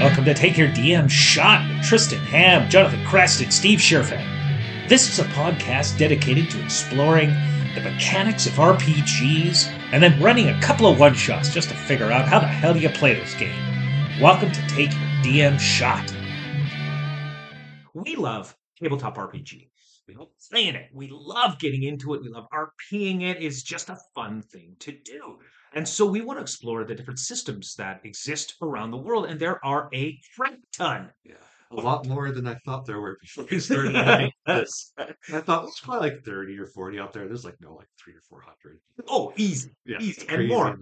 Welcome to Take Your DM Shot with Tristan Hamm, Jonathan Crest, and Steve Scherfan. This is a podcast dedicated to exploring the mechanics of RPGs and then running a couple of one-shots just to figure out how the hell you play this game. Welcome to Take Your DM Shot. We love tabletop RPG. We love playing it. We love getting into it. We love RPing it. It's just a fun thing to do. And so we want to explore the different systems that exist around the world, and there are a crap ton. Yeah, a lot more than I thought there were before we started writing this. I thought it's probably like 30 or 40 out there. There's like no, like 300 or 400. Oh, easy, yeah, easy, and more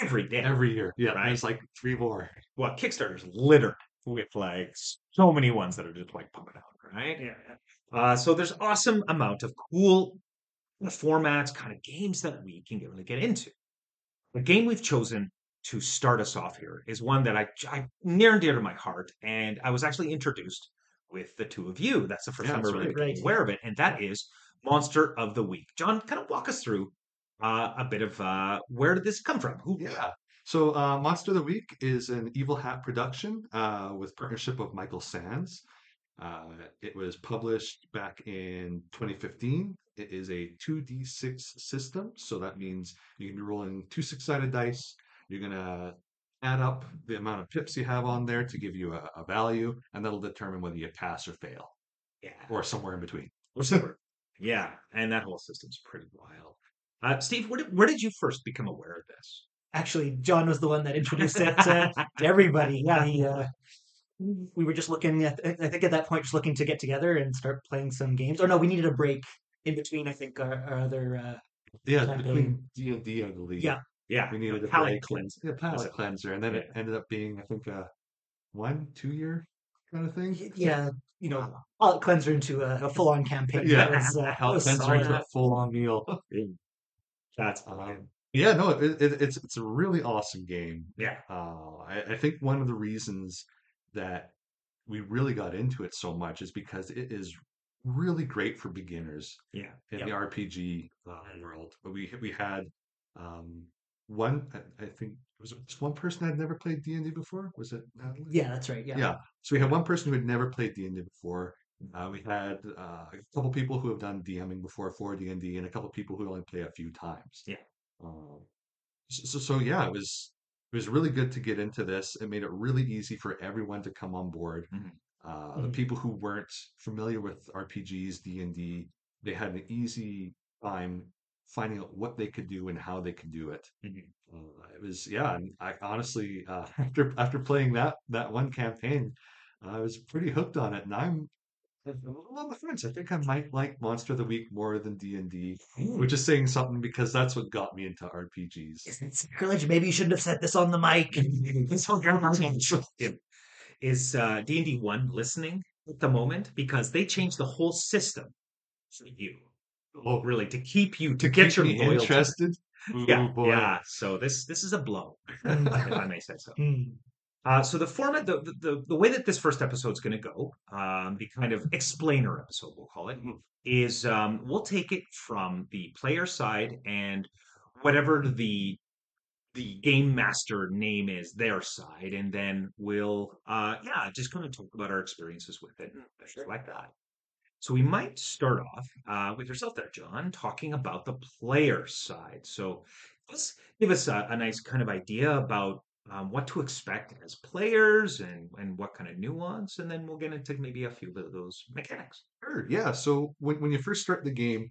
every day, every year. Yeah, right? There's like 3 more. Well, Kickstarter's littered with like so many ones that are just like pumping out, right? Yeah. So there's awesome amount of cool formats, kind of games that we can really get into. The game we've chosen to start us off here is one that I near and dear to my heart, and I was actually introduced with the two of you. That's the first time I really became aware of it, and that is Monster of the Week. John, kind of walk us through a bit of where did this come from? Who? Yeah. So Monster of the Week is an Evil Hat production with partnership of Michael Sands. It was published back in 2015. It is a 2d6 system, so that means you can be rolling 2 six-sided dice. You're going to add up the amount of pips you have on there to give you a value, and that'll determine whether you pass or fail. Yeah. Or somewhere in between. Or somewhere. Yeah, and that whole system's pretty wild. Steve, where did you first become aware of this? Actually, John was the one that introduced it to everybody. Yeah, he... we were just looking at, I think at that point, just looking to get together and start playing some games. Or no, we needed a break in between, I think, our other... between D&D, I believe. Yeah. Yeah. We needed a palate cleanser. Yeah, palate cleanser. And then it ended up being, I think, a 1-2 year kind of thing. Yeah. You know, palate cleanser into a full-on campaign. Yeah. Palate cleanser into a full-on meal. That's awesome. Yeah, no, it's a really awesome game. Yeah. I think one of the reasons that we really got into it so much is because it is really great for beginners. Yeah, in the RPG world. But we had one. I think was it one person had never played D&D before. Was it Natalie? Yeah, that's right. Yeah. Yeah. So we had one person who had never played D&D before. We had a couple people who have done DMing before for D&D, and a couple people who only play a few times. Yeah. So yeah, it was. It was really good to get into this. It made it really easy for everyone to come on board. Mm-hmm. The people who weren't familiar with RPGs, D&D, they had an easy time finding out what they could do and how they could do it. Mm-hmm. It was, yeah, I honestly, after playing that one campaign, I was pretty hooked on it. And I'm on the fence. I think I might like Monster of the Week more than D&D, which is saying something because that's what got me into RPGs. Isn't sacrilege? Maybe you shouldn't have said this on the mic. This whole game is D&D 1 listening at the moment because they changed the whole system for you. Oh, really? To keep you to get your loyalty interested. Ooh, yeah, boy. Yeah. So this is a blow, if I may say so. So the format, the way that this first episode's going to go, the kind of explainer episode, we'll call it, is we'll take it from the player side and whatever the game master name is, their side, and then we'll, just kind of talk about our experiences with it and things like that. So we might start off with yourself there, John, talking about the player side. So let's give us a nice kind of idea about what to expect as players and what kind of nuance, and then we'll get into maybe a few of those mechanics. Sure, yeah. So when you first start the game,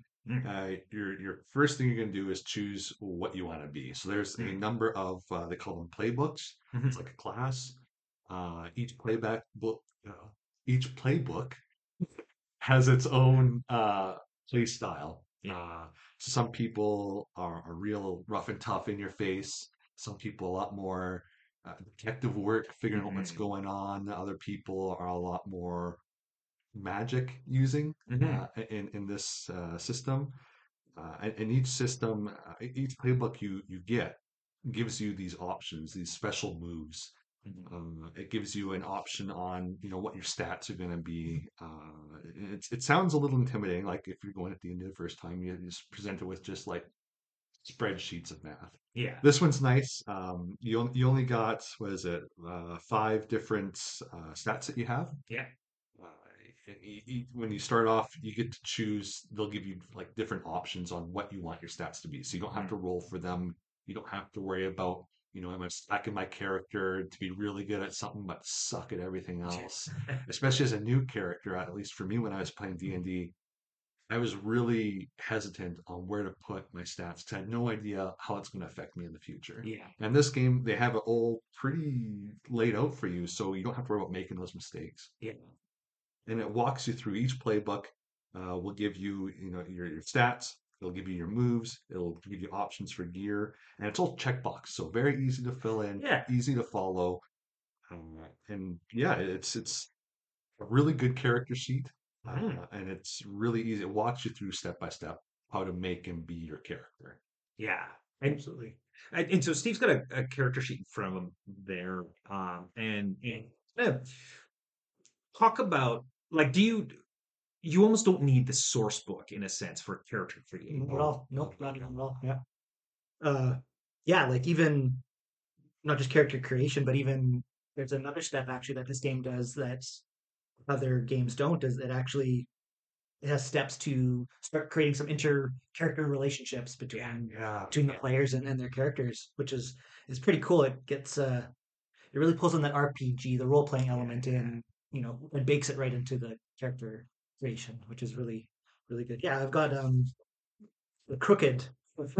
your first thing you're going to do is choose what you want to be. So there's a number of, they call them playbooks. Mm-hmm. It's like a class. Each playbook has its own play style. Yeah. So some people are real rough and tough in your face. Some people a lot more detective work, figuring out what's going on. Other people are a lot more magic using in this system. And each system, each playbook you get gives you these options, these special moves. Mm-hmm. It gives you an option on what your stats are going to be. It sounds a little intimidating. Like if you're going at the end of the first time, you're just presented with just like spreadsheets of math. Yeah, this one's nice. You only got, what is it, 5 different stats that you have. Yeah. When you start off, you get to choose. They'll give you like different options on what you want your stats to be, so you don't have to roll for them. You don't have to worry about, you know, am I slacking my character to be really good at something but suck at everything else? Especially as a new character, at least for me when I was playing D&D, I was really hesitant on where to put my stats because I had no idea how it's going to affect me in the future. Yeah. And this game, they have it all pretty laid out for you, so you don't have to worry about making those mistakes. Yeah. And it walks you through each playbook. Will give you, you know, your stats. It'll give you your moves. It'll give you options for gear, and it's all checkbox, so very easy to fill in, easy to follow. And yeah, it's a really good character sheet, and it's really easy. It walks you through step by step how to make and be your character. Yeah, absolutely. And so Steve's got a character sheet from him there, talk about, like, you almost don't need the source book in a sense for character creation. Not at all. Yeah. Like, even not just character creation, but even there's another step actually that this game does that other games don't, is that actually it has steps to start creating some inter-character relationships between the players and their characters, which is pretty cool. It gets it really pulls on that RPG, the role-playing element in, you know, and bakes it right into the character creation, which is really, really good. Yeah, I've got the crooked.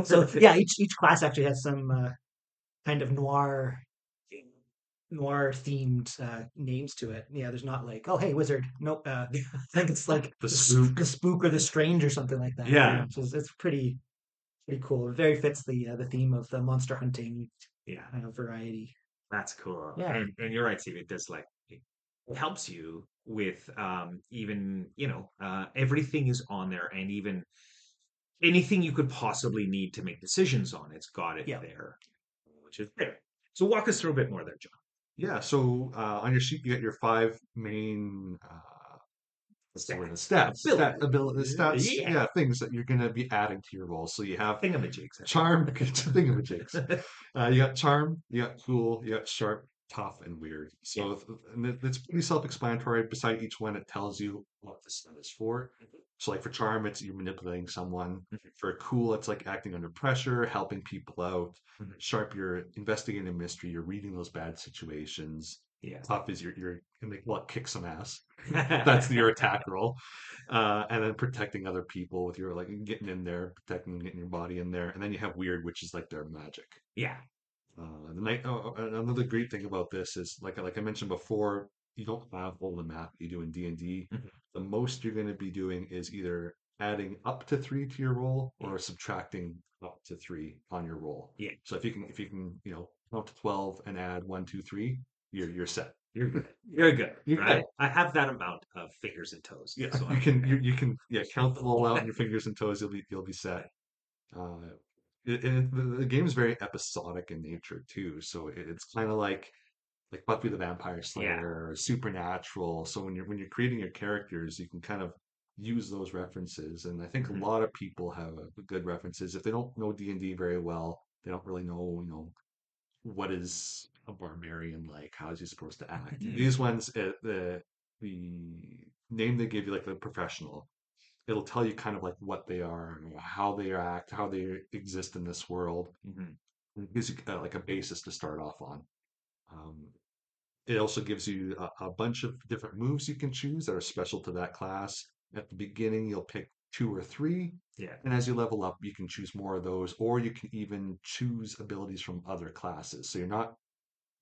So yeah, each class actually has some kind of noir themed names to it. Yeah, there's not like, oh hey, wizard. Nope. I think it's like the spook or the strange or something like that. Yeah, right? So it's pretty cool. It very fits the theme of the monster hunting variety. That's cool. Yeah, and you're right, Steve. It does it helps you with even, you know, everything is on there, and even anything you could possibly need to make decisions on, it's got it there, which is there. So walk us through a bit more there, John. Yeah, so on your sheet, you got your 5 main stats. Yeah, things that you're going to be adding to your roll. So you have thingamajigs. Charm, thingamajigs. You got charm, you got cool, you got sharp, tough, and weird. So and it's pretty self-explanatory. Beside each one, it tells you what the stat is for. So like for charm, it's you're manipulating someone. For cool, it's like acting under pressure, helping people out. Sharp, you're investigating a mystery, you're reading those bad situations. Tough is you're gonna kick some ass. That's your attack roll. And then protecting other people with your, like, getting in there, getting your body in there. And then you have weird, which is like their magic. Yeah. Another great thing about this is, like I mentioned before, you don't have all the math you do in D&D. The most you're going to be doing is either adding up to 3 to your roll or subtracting up to 3 on your roll. Yeah. So if you can, you know, count to 12 and add 1, 2, 3, you're set. You're good. You're good. Right? I have that amount of fingers and toes. Yeah. So you can count them all out on your fingers and toes. You'll be set. The game is very episodic in nature too, so it's kind of like Buffy the Vampire Slayer or Supernatural. So when you're creating your characters, you can kind of use those references, and I think a lot of people have good references. If they don't know D&D very well, they don't really know, you know, what is a barbarian like? How is he supposed to act? These ones, the name they give you, like the professional, it'll tell you kind of like what they are, how they act, how they exist in this world. It gives you like a basis to start off on. It also gives you a bunch of different moves you can choose that are special to that class. At the beginning, you'll pick 2 or 3. Yeah. And as you level up, you can choose more of those, or you can even choose abilities from other classes. So you're not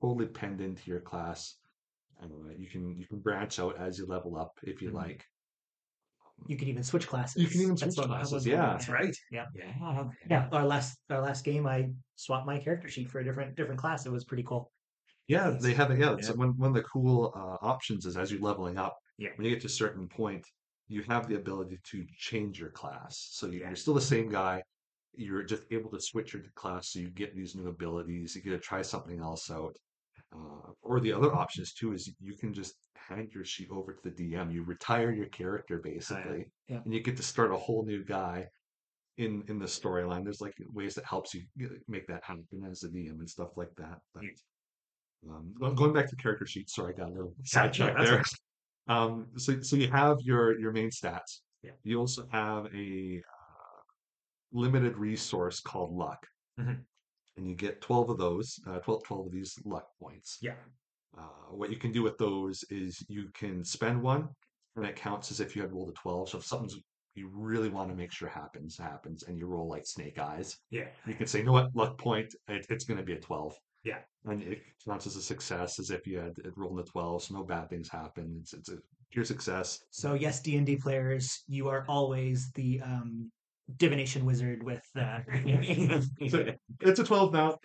totally pinned into your class. You can branch out as you level up if you like. You can even switch classes. That's right. Yeah. Our last game, I swapped my character sheet for a different class. It was pretty cool. Yeah, they have it. Yeah, so one of the cool options is, as you're leveling up, when you get to a certain point, you have the ability to change your class. So you're still the same guy. You're just able to switch your class, so you get these new abilities. You get to try something else out. Or the other options too is you can just hand your sheet over to the DM. You retire your character basically, and you get to start a whole new guy. in the storyline. There's like ways that helps you make that happen as a DM and stuff like that. But going back to character sheets, sorry, I got a little sidetracked there. So you have your main stats. Yeah. You also have a limited resource called luck, and you get 12 of those, 12 of these luck points. Yeah. What you can do with those is you can spend one, and it counts as if you had rolled a 12. So if something's you really want to make sure happens, and you roll like snake eyes. Yeah. You can say, you know what, luck point, it's going to be a 12. Yeah. And it counts as a success as if you had rolled a 12, so no bad things happen. It's a pure success. So yes, D&D players, you are always the divination wizard with... So it's a 12 now.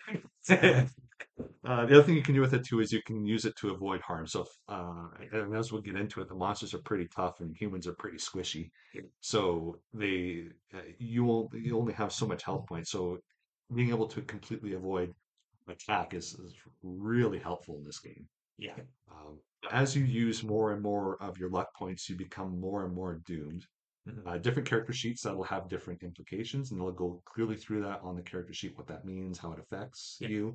The other thing you can do with it too is you can use it to avoid harm. So, and as we'll get into it, the monsters are pretty tough and humans are pretty squishy. So they, you only have so much health points. So being able to completely avoid attack is really helpful in this game. Yeah. As you use more and more of your luck points, you become more and more doomed. Different character sheets that will have different implications, and they'll go clearly through that on the character sheet, what that means, how it affects you.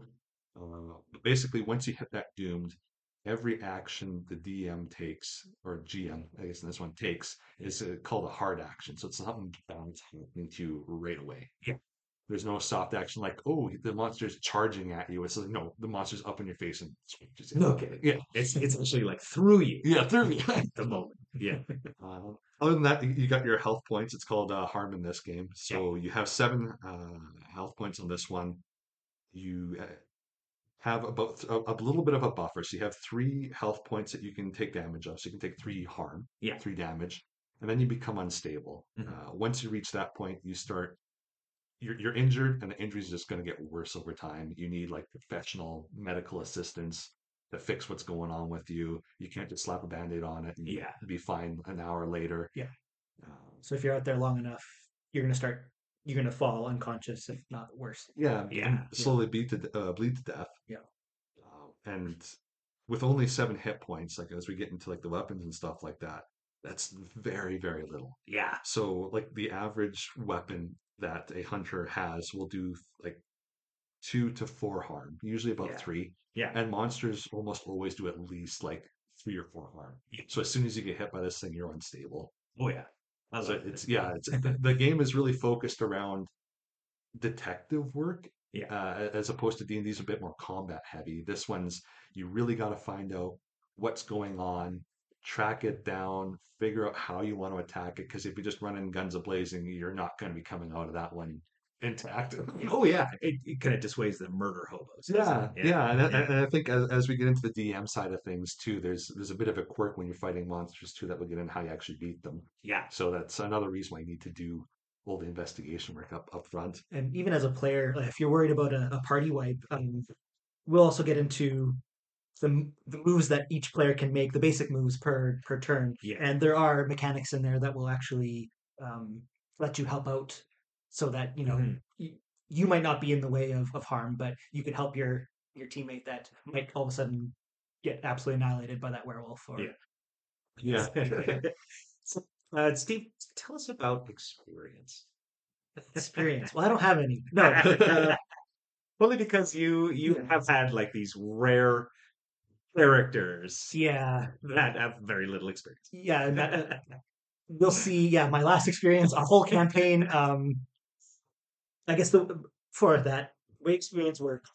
Basically, once you hit that doomed, every action the DM takes, or GM, I guess in this one, takes, is called a hard action. So it's something that's happening to you right away. Yeah. There's no soft action like, oh, the monster's charging at you. It's like, no, the monster's up in your face and just okay. Yeah. It's actually like through you. Yeah, through me at the moment. Yeah. Other than that, you got your health points. It's called harm in this game. So you have 7 health points on this one. You have about a little bit of a buffer. So you have 3 health points that you can take damage of. So you can take 3 harm, 3 damage, and then you become unstable. Once you reach that point, you start... You're injured, and the injury is just going to get worse over time. You need like professional medical assistance to fix what's going on with you. You can't just slap a Band-Aid on it and be fine an hour later. Yeah. So if you're out there long enough, you're going to fall unconscious, if not worse. Yeah. Yeah. Slowly bleed to death. Yeah. And with only 7 hit points, like as we get into like the weapons and stuff like that, that's very, very little. Yeah. So like the average weapon that a hunter has will do like 2 to 4 harm, usually about 3. Yeah. And monsters almost always do at least like 3 or 4 harm. Yeah. So as soon as you get hit by this thing, you're unstable. Oh yeah. So the game is really focused around detective work. Yeah. As opposed to D&D's a bit more combat heavy. This one's you really got to find out what's going on, track it down, figure out how you want to attack it, because if you just run in guns a-blazing, you're not going to be coming out of that one intact. Oh, yeah. It kind of dissuades the murder hobos. Yeah, yeah. And I think as we get into the DM side of things, too, there's a bit of a quirk when you're fighting monsters, too, that will get in how you actually beat them. Yeah. So that's another reason why you need to do all the investigation work up front. And even as a player, if you're worried about a party wipe, we'll also get into... The moves that each player can make, the basic moves per turn, and there are mechanics in there that will actually let you help out, so that you might not be in the way of harm, but you could help your teammate that might all of a sudden get absolutely annihilated by that werewolf. Or... Yeah. Yeah. So, Steve, tell us about experience. Experience. Well, I don't have any. No, only because you have had like these rare characters that have very little experience. We'll see. My last experience, our whole campaign, I guess for that way experience works.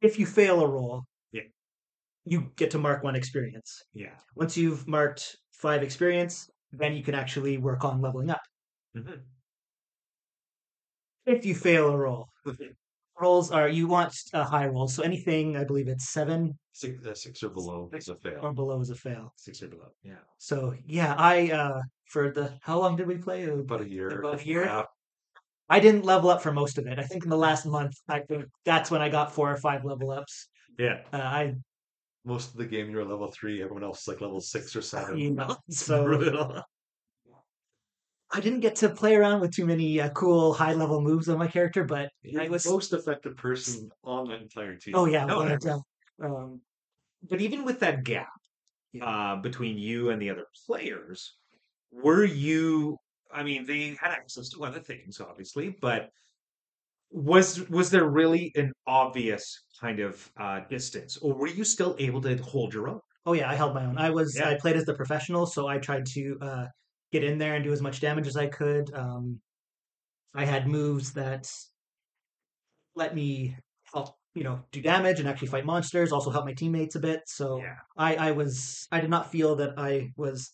If you fail a roll, you get to mark 1 experience. Once you've marked 5 experience, then you can actually work on leveling up. If you fail a roll, rolls are, you want a high roll, so anything, I believe it's 7. Six or below is a fail. Or below is a fail. 6 or below, yeah. So, I, for the, how long did we play? About a year. About a year? Yeah. I didn't level up for most of it. I think in the last month, I think that's when I got 4 or 5 level ups. Yeah. Most of the game, you're level 3. Everyone else is like level 6 or 7. So... brutal. I didn't get to play around with too many cool high-level moves on my character, but I was the most effective person on the entire team. Oh, yeah. But even with that gap between you and the other players, were you I mean, they had access to other things, obviously, but was there really an obvious kind of distance, or were you still able to hold your own? Oh yeah, I held my own. I played as the professional, so I tried to get in there and do as much damage as I could. I had moves that let me help, do damage and actually fight monsters, also help my teammates a bit. So yeah. I did not feel that I was,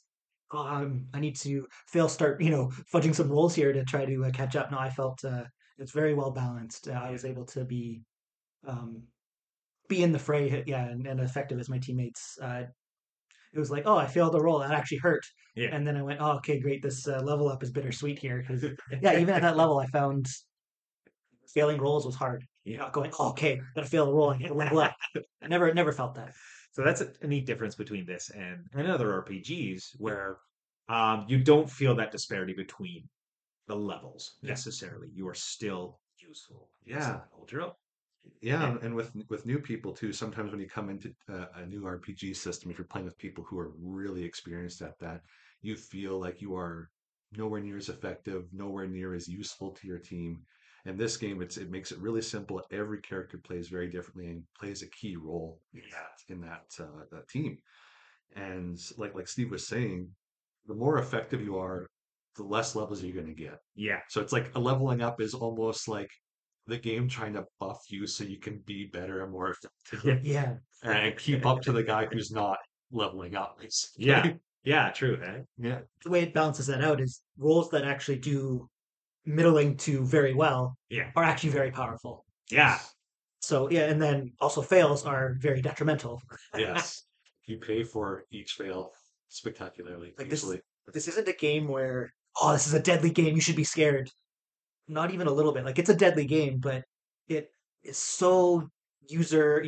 I need to fudging some rolls here to try to catch up. No, I felt it's very well balanced. I was able to be in the fray, and effective as my teammates. It was like, oh, I failed a roll. That actually hurt. Yeah. And then I went, oh, okay, great. This level up is bittersweet here. Because even at that level, I found failing rolls was hard. You're not going, oh, okay, got to fail a roll and get a level up. I never felt that. So that's a neat difference between this and other RPGs where you don't feel that disparity between the levels necessarily. You are still useful. Yeah. Hold your own. Yeah, and with new people too, sometimes when you come into a new RPG system, if you're playing with people who are really experienced at that, you feel like you are nowhere near as effective, nowhere near as useful to your team. And this game, it makes it really simple. Every character plays very differently and plays a key role in that team. And like Steve was saying, the more effective you are, the less levels you're going to get. Yeah. So it's like a leveling up is almost like the game trying to buff you so you can be better and more effective. Yeah. And keep up to the guy who's not leveling up. Yeah. Yeah, true. Eh? Yeah. The way it balances that out is roles that actually do middling to very well are actually very powerful. Yeah. So, and then also fails are very detrimental. Yes. You pay for each fail spectacularly. Like this isn't a game where, oh, this is a deadly game, you should be scared. Not even a little bit. Like, it's a deadly game, but it is so user,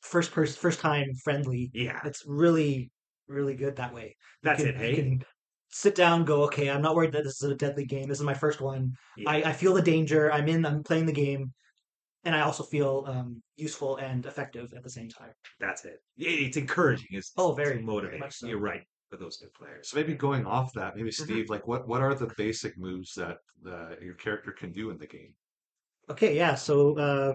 first time friendly. Yeah. It's really, really good that way. You can sit down, go, okay, I'm not worried that this is a deadly game. This is my first one. Yeah. I feel the danger. I'm playing the game. And I also feel useful and effective at the same time. That's it. It's encouraging. It's motivating. Very much so. You're right. For those new players. So maybe going off that, maybe Steve, like what are the basic moves that your character can do in the game? Okay, yeah. So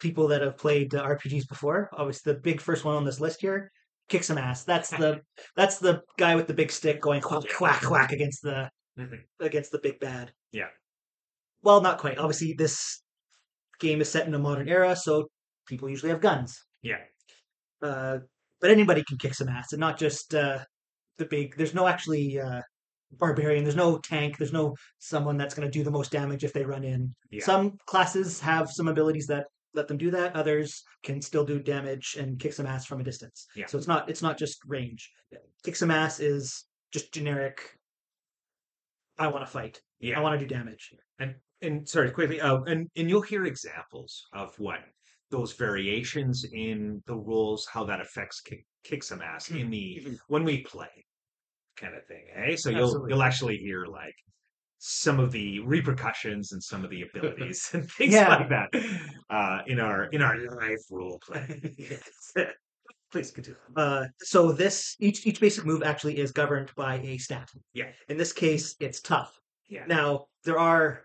people that have played RPGs before, obviously the big first one on this list here, kick some ass. That's the guy with the big stick going quack quack quack against the big bad. Yeah. Well, not quite. Obviously, this game is set in a modern era, so people usually have guns. Yeah. But anybody can kick some ass, and not just the big. There's no actually barbarian. There's no tank. There's no someone that's going to do the most damage if they run in. Yeah. Some classes have some abilities that let them do that. Others can still do damage and kick some ass from a distance. Yeah. So it's not just range. Kick some ass is just generic. I want to fight. Yeah. I want to do damage. And sorry, quickly. And you'll hear examples of what. Those variations in the rules, how that affects kick some ass in the when we play kind of thing, eh? So you'll actually hear like some of the repercussions and some of the abilities and things like that in our live role play. Please continue. So this each basic move actually is governed by a stat. Yeah. In this case, it's tough. Yeah. Now there are.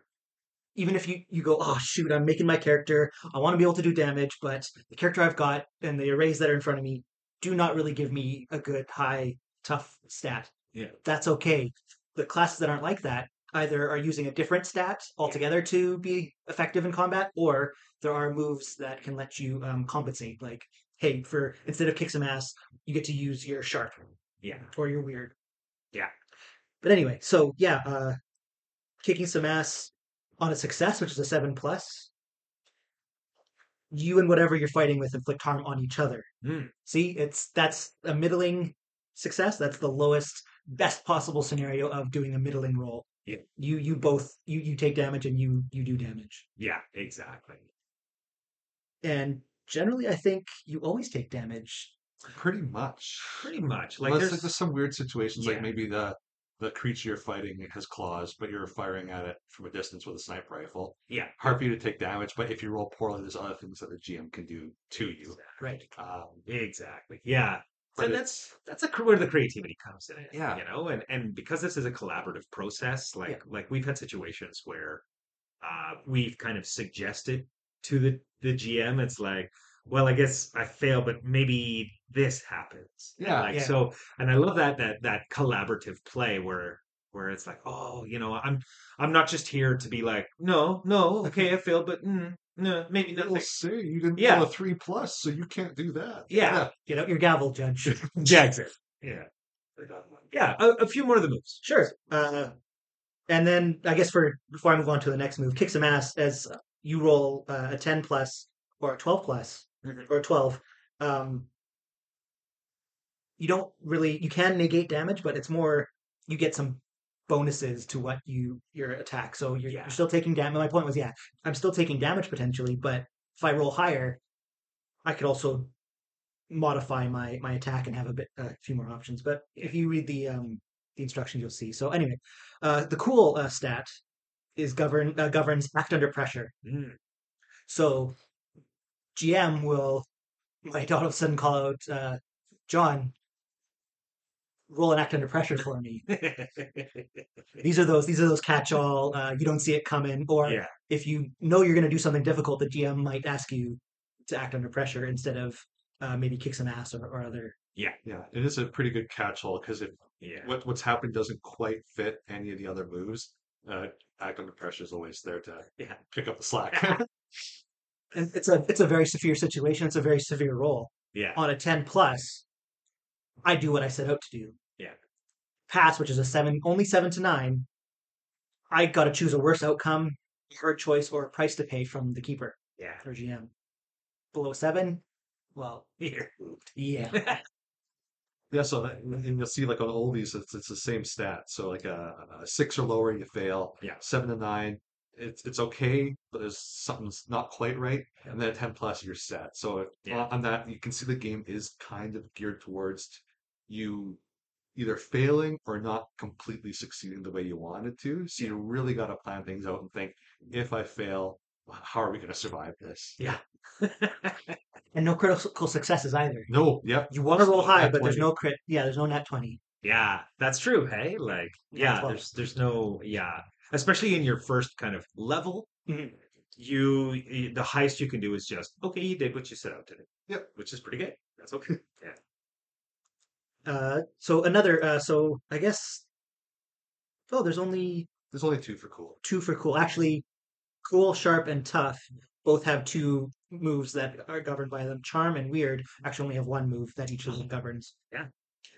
Even if you go, oh, shoot, I'm making my character. I want to be able to do damage, but the character I've got and the arrays that are in front of me do not really give me a good, high, tough stat. Yeah. That's okay. The classes that aren't like that either are using a different stat altogether to be effective in combat, or there are moves that can let you compensate. Like, hey, instead of kick some ass, you get to use your sharp. Yeah. Or your weird. Yeah. But anyway, so kicking some ass. On a success, which is a 7+, you and whatever you're fighting with inflict harm on each other. Mm. See, that's a middling success. That's the lowest, best possible scenario of doing a middling roll. Yeah. You both you take damage and you do damage. Yeah, exactly. And generally, I think you always take damage. Pretty much. Like there's some weird situations, like maybe the creature you're fighting has claws, but you're firing at it from a distance with a sniper rifle. Yeah. Hard for you to take damage, but if you roll poorly, there's other things that the GM can do to you. Right. Exactly. Yeah. But and that's where the creativity comes in. Yeah. You know, and because this is a collaborative process, like we've had situations where we've kind of suggested to the GM, it's like, well, I guess I fail, but maybe this happens. Yeah. Like so, and I love that collaborative play where it's like, oh, you know, I'm not just here to be like, no, okay, I failed, but no, maybe nothing. We'll see. You didn't roll a 3+, so you can't do that. Yeah. Get out your gavel, Judge. Jackson. Yeah. Yeah, a few more of the moves. Sure. And then, I guess before I move on to the next move, kick some ass as you roll a 10+ or a 12+ or a 12. You don't really... You can negate damage, but it's more... You get some bonuses to what your attack. So you're still taking damage. My point was, I'm still taking damage potentially, but if I roll higher, I could also modify my attack and have a few more options. But if you read the instructions, you'll see. So anyway, the cool stat is governs act under pressure. Mm. So GM will might all of a sudden call out John. Roll an act under pressure for me. These are those catch-all, you don't see it coming, or if you know you're going to do something difficult, the GM might ask you to act under pressure instead of maybe kick some ass or other. Yeah. It is a pretty good catch-all because if what's happened doesn't quite fit any of the other moves, act under pressure is always there to pick up the slack. It's a very severe situation. It's a very severe roll. Yeah. On a 10+. I do what I set out to do. Yeah. Pass, which is a 7, only 7 to 9. I got to choose a worse outcome, hard choice, or a price to pay from the keeper. Yeah. Or GM. Below 7, well, here. Yeah. Yeah. So and you'll see, like on oldies, it's the same stat. So like a 6 or lower, you fail. Yeah. 7 to 9, it's okay, but there's something's not quite right. Yeah. And then a 10+, you're set. So on that, you can see the game is kind of geared towards you either failing or not completely succeeding the way you wanted to. So you really got to plan things out and think, if I fail, how are we going to survive this? Yeah. And no critical successes either. No, yep. You want to roll high, but there's no crit. Yeah, there's no nat 20. Yeah, that's true, hey? Like, there's no, especially in your first kind of level, mm-hmm. The highest you can do is just, okay, you did what you set out to do. Yep. Which is pretty good. That's okay. Yeah. So I guess, there's only two for cool. Actually, cool, sharp, and tough both have two moves that are governed by them. Charm and weird actually only have one move that each of them governs. Yeah.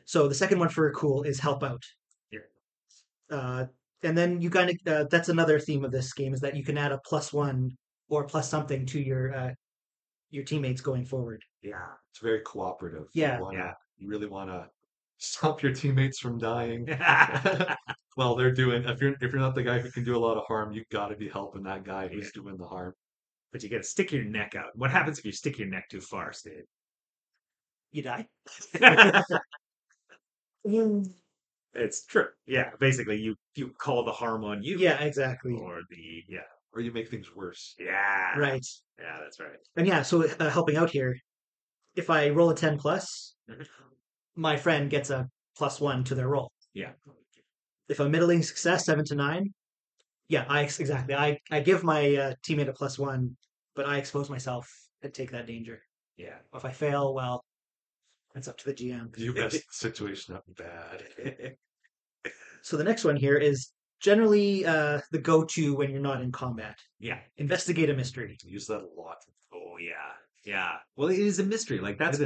So the second one for cool is help out. Yeah. And then you kind of, that's another theme of this game is that you can add a +1 or +something to your teammates going forward. Yeah. It's very cooperative. Yeah. You really want to stop your teammates from dying. Well, they're doing. If you're not the guy who can do a lot of harm, you've got to be helping that guy who's doing the harm. But you got to stick your neck out. What happens if you stick your neck too far, Steve? You die. It's true. Yeah, basically, you call the harm on you. Yeah, exactly. Or you make things worse. Yeah. Right. Yeah, that's right. And so helping out here, if I roll a 10+. My friend gets a +1 to their roll. Yeah. If a middling success, 7 to 9, exactly. I give my teammate a +1, but I expose myself and take that danger. Yeah. If I fail, well, that's up to the GM. You messed the situation up bad. So the next one here is generally the go-to when you're not in combat. Yeah. Investigate a mystery. You use that a lot. Oh, yeah. Yeah. Well, it is a mystery. Like that's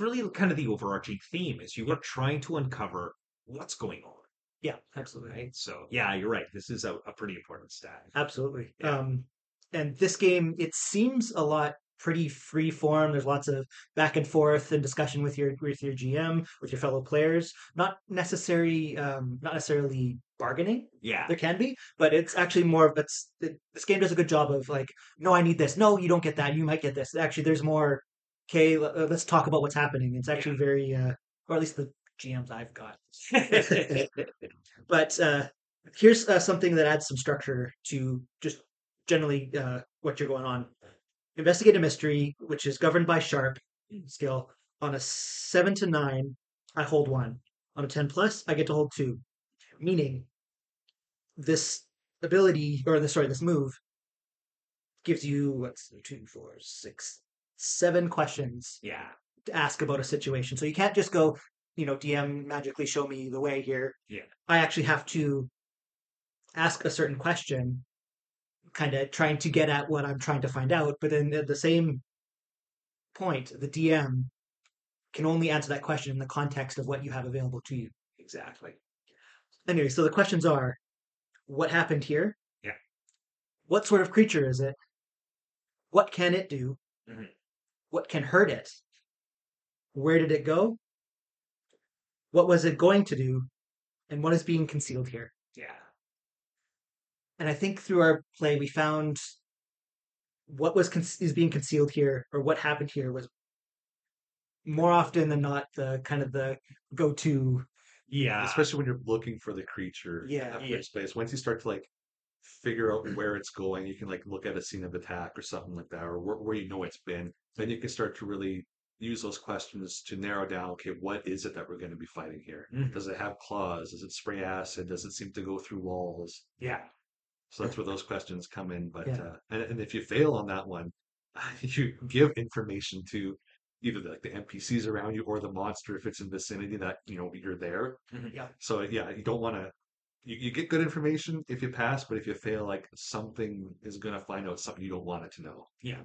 really kind of the overarching theme is you are trying to uncover what's going on. Yeah, absolutely. Right? So you're right. This is a pretty important stat. Absolutely. Yeah. And this game, it seems a lot pretty free form. There's lots of back and forth and discussion with your GM, with your fellow players. Not necessarily bargaining. Yeah. There can be, but it's actually more of this game does a good job of like, no, I need this. No, you don't get that. You might get this. Actually, there's more, okay, let's talk about what's happening. It's actually very, or at least the GMs I've got. But here's something that adds some structure to just generally what you're going on. Investigate a mystery, which is governed by sharp skill, On a 7 to 9, I hold 1. On a 10+, I get to hold 2. Meaning, this ability, or this move, gives you, 7 questions. Yeah. To ask about a situation. So you can't just go, DM magically show me the way here. Yeah. I actually have to ask a certain question, kind of trying to get at what I'm trying to find out. But then at the same point, the DM can only answer that question in the context of what you have available to you. Exactly. Anyway, so the questions are, what happened here? Yeah. What sort of creature is it? What can it do? Mm-hmm. What can hurt it? Where did it go? What was it going to do? And what is being concealed here? Yeah. And I think through our play, we found what is being concealed here, or what happened here, was more often than not the kind of the go-to. Yeah, especially when you're looking for the creature. Yeah, space. Once you start to figure out where it's going, you can look at a scene of attack or something like that, or where it's been. Then you can start to really use those questions to narrow down, okay, what is it that we're going to be fighting here? Mm-hmm. Does it have claws? Does it spray acid? Does it seem to go through walls? Yeah. So that's where those questions come in. But yeah. and if you fail on that one, you give information to either the NPCs around you or the monster if it's in vicinity that you're there. Mm-hmm. Yeah. So yeah, you don't want to. You get good information if you pass, but if you fail, something is going to find out something you don't want it to know. Yeah.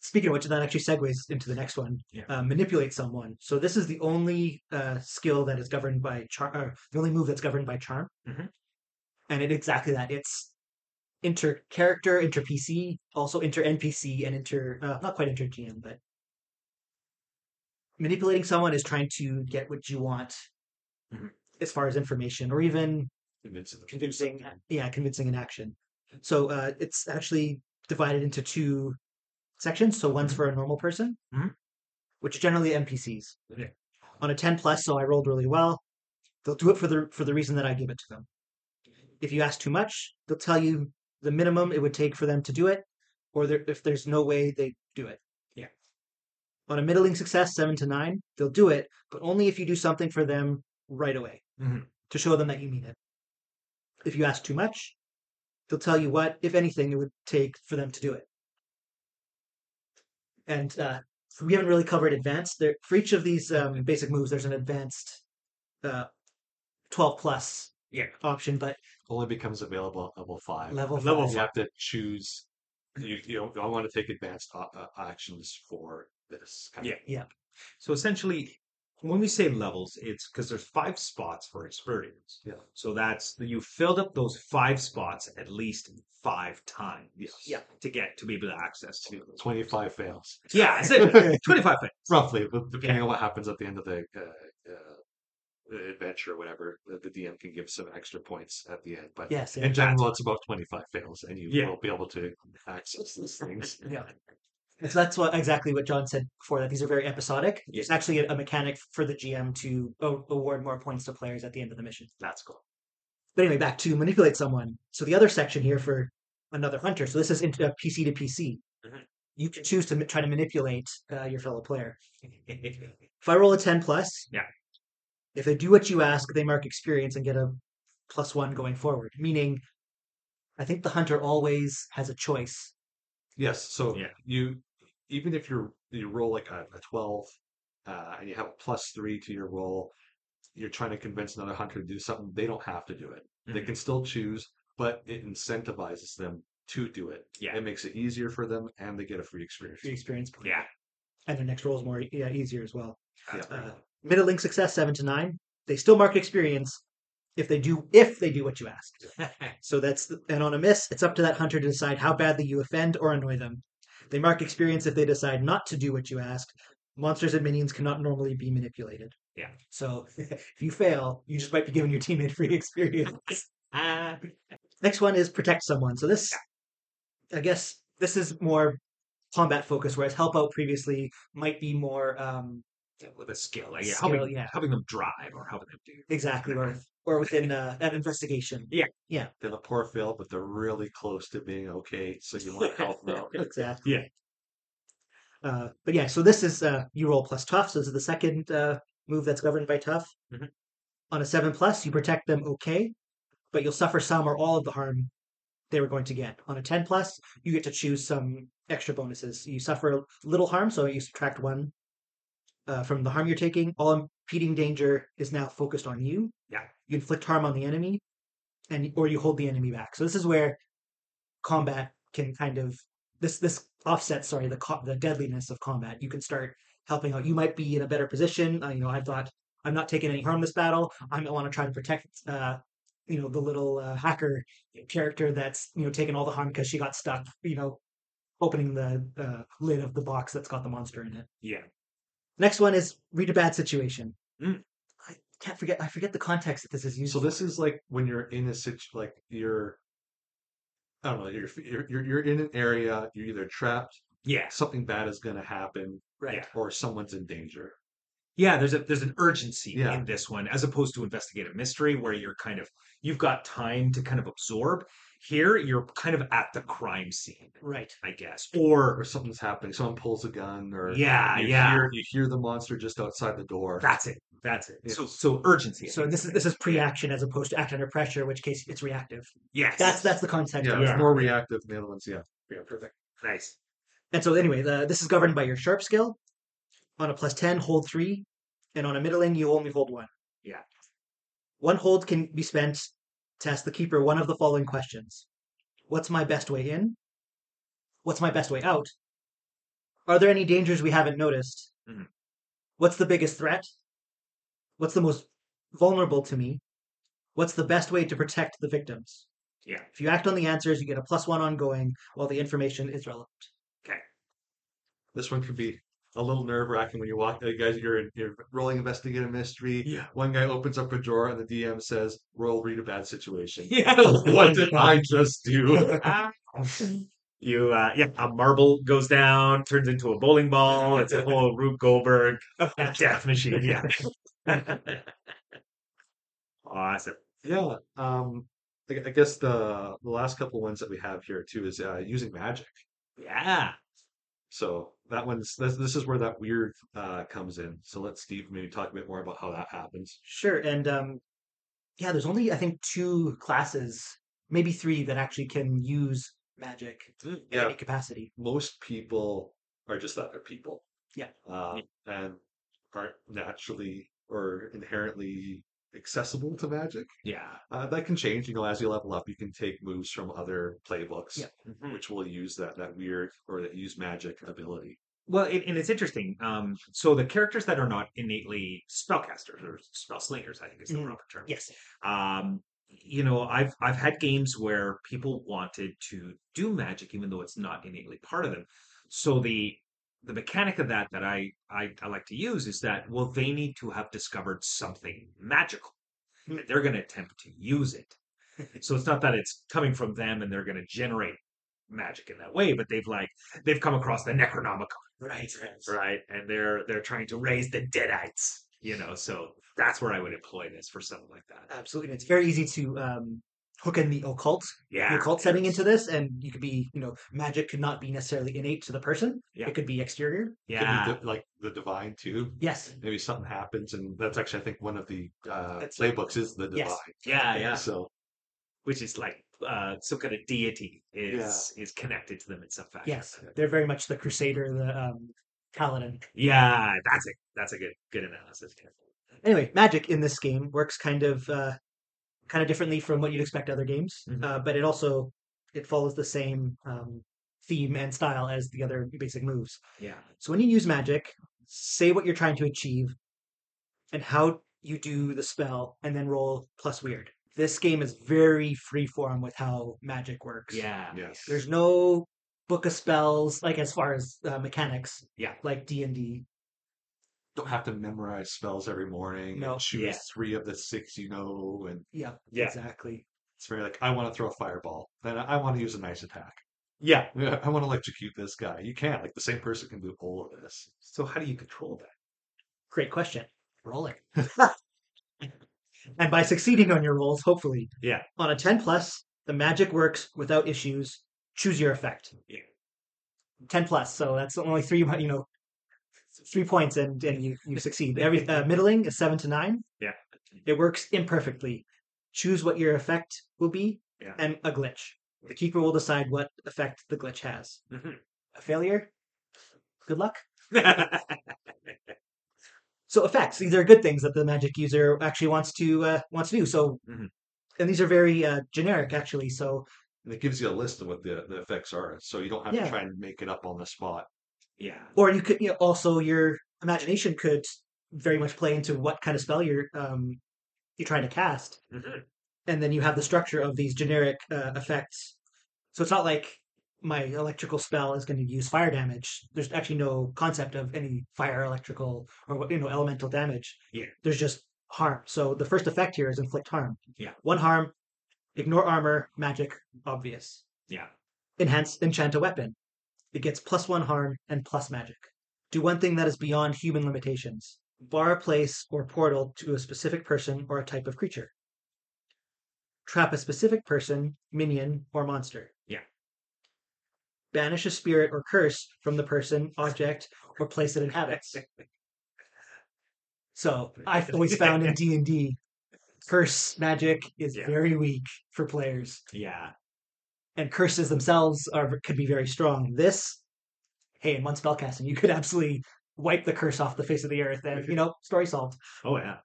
Speaking of which, that actually segues into the next one. Yeah. Manipulate someone. So this is the only skill that is governed by charm. The only move that's governed by charm. Mm-hmm. And it's exactly that. It's inter-character, inter-PC, also inter-NPC, and not quite inter-GM, but manipulating someone is trying to get what you want as far as information, or even convincing an action. So it's actually divided into 2 sections. So one's for a normal person, which are generally NPCs. Yeah. On a 10+, so I rolled really well, they'll do it for the reason that I give it to them. If you ask too much, they'll tell you the minimum it would take for them to do it, or if there's no way they do it. Yeah. On a middling success, 7 to 9, they'll do it, but only if you do something for them right away to show them that you mean it. If you ask too much, they'll tell you what, if anything, it would take for them to do it. And we haven't really covered advanced. For each of these basic moves, there's an advanced 12+ option, but only becomes available at level 5. Level 5. You have to choose. I want to take advanced actions for this. Yeah. So essentially, when we say levels, it's because there's 5 spots for experience. Yeah. So that's you filled up those 5 spots at least 5 times. Yes. Yeah. To be able to access to 25 fails. Yeah, it's 25 fails roughly, depending on what happens at the end of the adventure or whatever. The DM can give some extra points at the end, but in general it's about 25 fails and you will be able to access these things. Yeah. And so that's exactly what John said before, that these are very episodic. Yeah. It's actually a mechanic for the GM to award more points to players at the end of the mission. That's cool. But anyway, back to manipulate someone. So the other section here for another hunter, so this is into PC to PC. Mm-hmm. You can choose to try to manipulate your fellow player. If I roll a 10+, if they do what you ask, they mark experience and get a +1 going forward. Meaning, I think the hunter always has a choice. Yes. So you, even if you roll a 12 and you have a +3 to your roll, you're trying to convince another hunter to do something. They don't have to do it. Mm-hmm. They can still choose, but it incentivizes them to do it. Yeah. It makes it easier for them, and they get a free experience. Free experience point. Yeah. And their next roll is more easier as well. Yeah. Middling success, 7 to 9. They still mark experience if they do what you ask. So and on a miss, it's up to that hunter to decide how badly you offend or annoy them. They mark experience if they decide not to do what you asked. Monsters and minions cannot normally be manipulated. Yeah. So if you fail, you just might be giving your teammate free experience. Next one is protect someone. So this, I guess, this is more combat focused, whereas help out previously might be more. With a skill, helping them drive or helping them do exactly, or within an investigation. Yeah, yeah. They're the poor fail, but they're really close to being okay, so you want to help them out. Exactly. Yeah. But yeah, so this is you roll plus tough. So this is the second move that's governed by tough. Mm-hmm. On a 7+, you protect them okay, but you'll suffer some or all of the harm they were going to get. On a 10+, you get to choose some extra bonuses. You suffer little harm, so you subtract 1 from the harm you're taking. All impeding danger is now focused on you. Yeah. You inflict harm on the enemy, or you hold the enemy back. So this is where combat can kind of this offsets, sorry, the deadliness of combat. You can start helping out. You might be in a better position. I thought I'm not taking any harm this battle. I want to try to protect the little hacker character that's taking all the harm because she got stuck opening the lid of the box that's got the monster in it. Yeah. Next one is read a bad situation. Mm. I forget the context that this is used. So this is like when you're in a situation, like you're in an area, you're either trapped, yeah, something bad is going to happen, right, or someone's in danger. Yeah, there's an urgency in this one, as opposed to investigative mystery, where you've got time to kind of absorb. Here, you're kind of at the crime scene, right? I guess, or something's happening. Someone pulls a gun, or you hear the monster just outside the door. That's it. Yeah. So urgency. So this is pre-action as opposed to act under pressure, in which case it's reactive. Yes, that's the concept. Yeah, it's more reactive than the other ones. Yeah, perfect. Nice. And so anyway, this is governed by your sharp skill. On a +10, hold 3, and on a middling, you only hold 1. Yeah. One hold can be spent to ask the keeper one of the following questions. What's my best way in? What's my best way out? Are there any dangers we haven't noticed? Mm-hmm. What's the biggest threat? What's the most vulnerable to me? What's the best way to protect the victims? Yeah. If you act on the answers, you get a +1 ongoing while the information is relevant. Okay. This one could be a little nerve-wracking when you walk, guys. You're rolling investigative mystery. Yeah. One guy opens up a drawer, and the DM says, "Roll, read a bad situation." Yeah. What did I just do? A marble goes down, turns into a bowling ball. It's a whole Rube Goldberg death machine. Yeah. Awesome. Yeah. I guess the last couple ones that we have here too is using magic. Yeah. So this is where that weird comes in. So let Steve maybe talk a bit more about how that happens. Sure. And there's only, I think, 2 classes, maybe 3, that actually can use magic in any capacity. Most people are just that, they're people. Yeah. And aren't naturally or inherently accessible to magic. Yeah. That can change, as you level up, you can take moves from other playbooks, which will use that weird or that use magic ability. Well, and it's interesting. So the characters that are not innately spellcasters or spell slingers, I think is the proper term. Yes. I've had games where people wanted to do magic even though it's not innately part of them. So the mechanic of that I like to use is that, well, they need to have discovered something magical. They're going to attempt to use it. So it's not that it's coming from them and they're going to generate magic in that way, but they've come across the Necronomicon, right? Right, and they're trying to raise the Deadites. So that's where I would employ this for something like that. Absolutely, and it's very easy to hook in the occult. Yeah. The occult setting into this, and you could be, magic could not be necessarily innate to the person. Yeah. It could be exterior. Yeah. Could be like the divine too. Yes. Maybe something happens, and that's actually, I think, one of the playbooks is the divine. Yes. Yeah. So, which is like some kind of deity is connected to them in some fashion. Yes. They're very much the crusader, the paladin. Yeah, that's it. That's a good analysis. Anyway, magic in this game works kind of differently from what you'd expect other games, but it also follows the same theme and style as the other basic moves. Yeah. So when you use magic, say what you're trying to achieve and how you do the spell, and then roll plus weird. This game is very freeform with how magic works. Yeah. Yes. There's no book of spells, like as far as mechanics. Yeah. Like D&D. Don't have to memorize spells every morning. No. And choose 3 of the 6 and exactly. It's very like, I want to throw a fireball, then I want to use a nice attack. Yeah, I want to electrocute this guy. You can't. Like, the same person can do all of this. So how do you control that? Great question. Rolling. And by succeeding on your rolls, hopefully. Yeah. On a 10+, the magic works without issues. Choose your effect. Yeah. 10+, so that's only 3 points, and you succeed. Middling is 7 to 9. Yeah. It works imperfectly. Choose what your effect will be, and a glitch. The keeper will decide what effect the glitch has. Mm-hmm. A failure? Good luck. So effects. These are good things that the magic user actually wants to do. So, and these are very generic, actually. So, and it gives you a list of what the effects are, so you don't have to try and make it up on the spot. Yeah. Or you could also your imagination could very much play into what kind of spell you're trying to cast, and then you have the structure of these generic effects. So it's not like my electrical spell is going to use fire damage. There's actually no concept of any fire, electrical, or elemental damage. Yeah. There's just harm. So the first effect here is inflict harm. Yeah. 1 harm, ignore armor, magic, obvious. Yeah. Enhance, enchant a weapon. It gets +1 harm and plus magic. Do one thing that is beyond human limitations. Bar a place or portal to a specific person or a type of creature. Trap a specific person, minion, or monster. Yeah. Banish a spirit or curse from the person, object, or place it inhabits. So I've always found in D&D, curse magic is very weak for players. Yeah. And curses themselves could be very strong. This, hey, in one spellcasting, you could absolutely wipe the curse off the face of the earth and, story solved. Oh, yeah.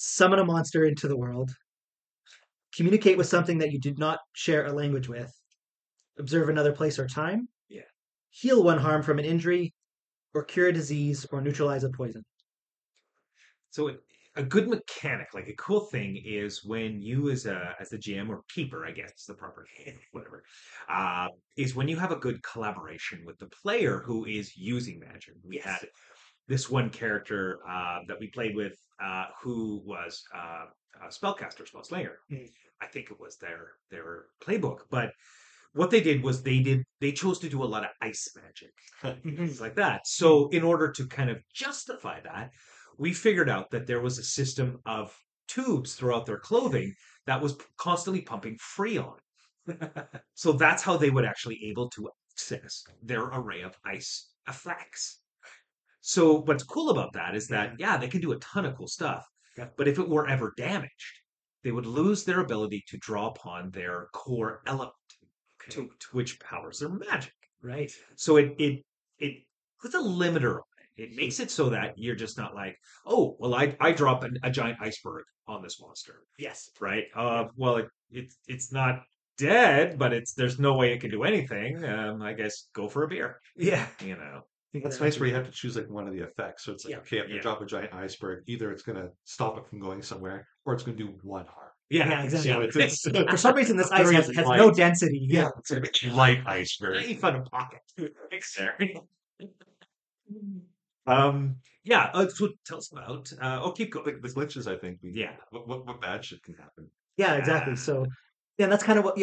Summon a monster into the world. Communicate with something that you did not share a language with. Observe another place or time. Yeah. Heal 1 harm from an injury, or cure a disease, or neutralize a poison. So a good mechanic, like a cool thing, is when you as a GM or keeper, I guess, the proper whatever, is when you have a good collaboration with the player who is using magic. We had this one character that we played with who was a spellcaster, spellslayer. Mm. I think it was their playbook, but what they did was they chose to do a lot of ice magic, things like that. So in order to kind of justify that, we figured out that there was a system of tubes throughout their clothing that was constantly pumping Freon. So that's how they would actually able to access their array of ice effects. So what's cool about that is that, they can do a ton of cool stuff, but if it were ever damaged, they would lose their ability to draw upon their core element. To which powers are magic, right? So it puts a limiter on it. It makes it so that you're just not like, oh, well, I drop a giant iceberg on this monster. Yes, right. Well, it's not dead, but there's no way it can do anything. I guess go for a beer. Yeah, That's nice where you have to choose like one of the effects. So it's like, okay, if you drop a giant iceberg, either it's going to stop it from going somewhere, or it's going to do 1 harm. Yeah, exactly. For some reason, this ice has no density. Yeah, it's a bit light iceberg. You found a pocket. So tell us about. Keep going. The glitches, I think. What bad shit can happen? Yeah, exactly. So, that's kind of what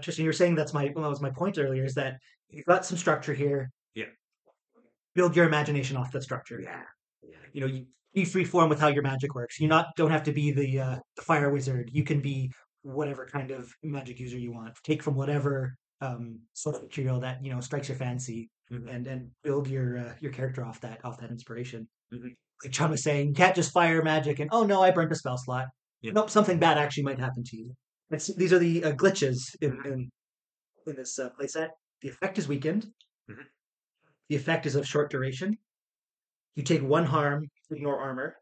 Tristan, you were saying. That was my point earlier. Is that you've got some structure here. Yeah. Build your imagination off the structure. Yeah. You freeform with how your magic works. You don't have to be the fire wizard. You can be whatever kind of magic user you want. Take from whatever sort of material that strikes your fancy, and build your character off that inspiration. Mm-hmm. Like John was saying, you can't just fire magic and oh no, I burnt a spell slot. Yeah. Nope, something bad actually might happen to you. These are the glitches in this playset. The effect is weakened. Mm-hmm. The effect is of short duration. You take 1 harm, ignore armor.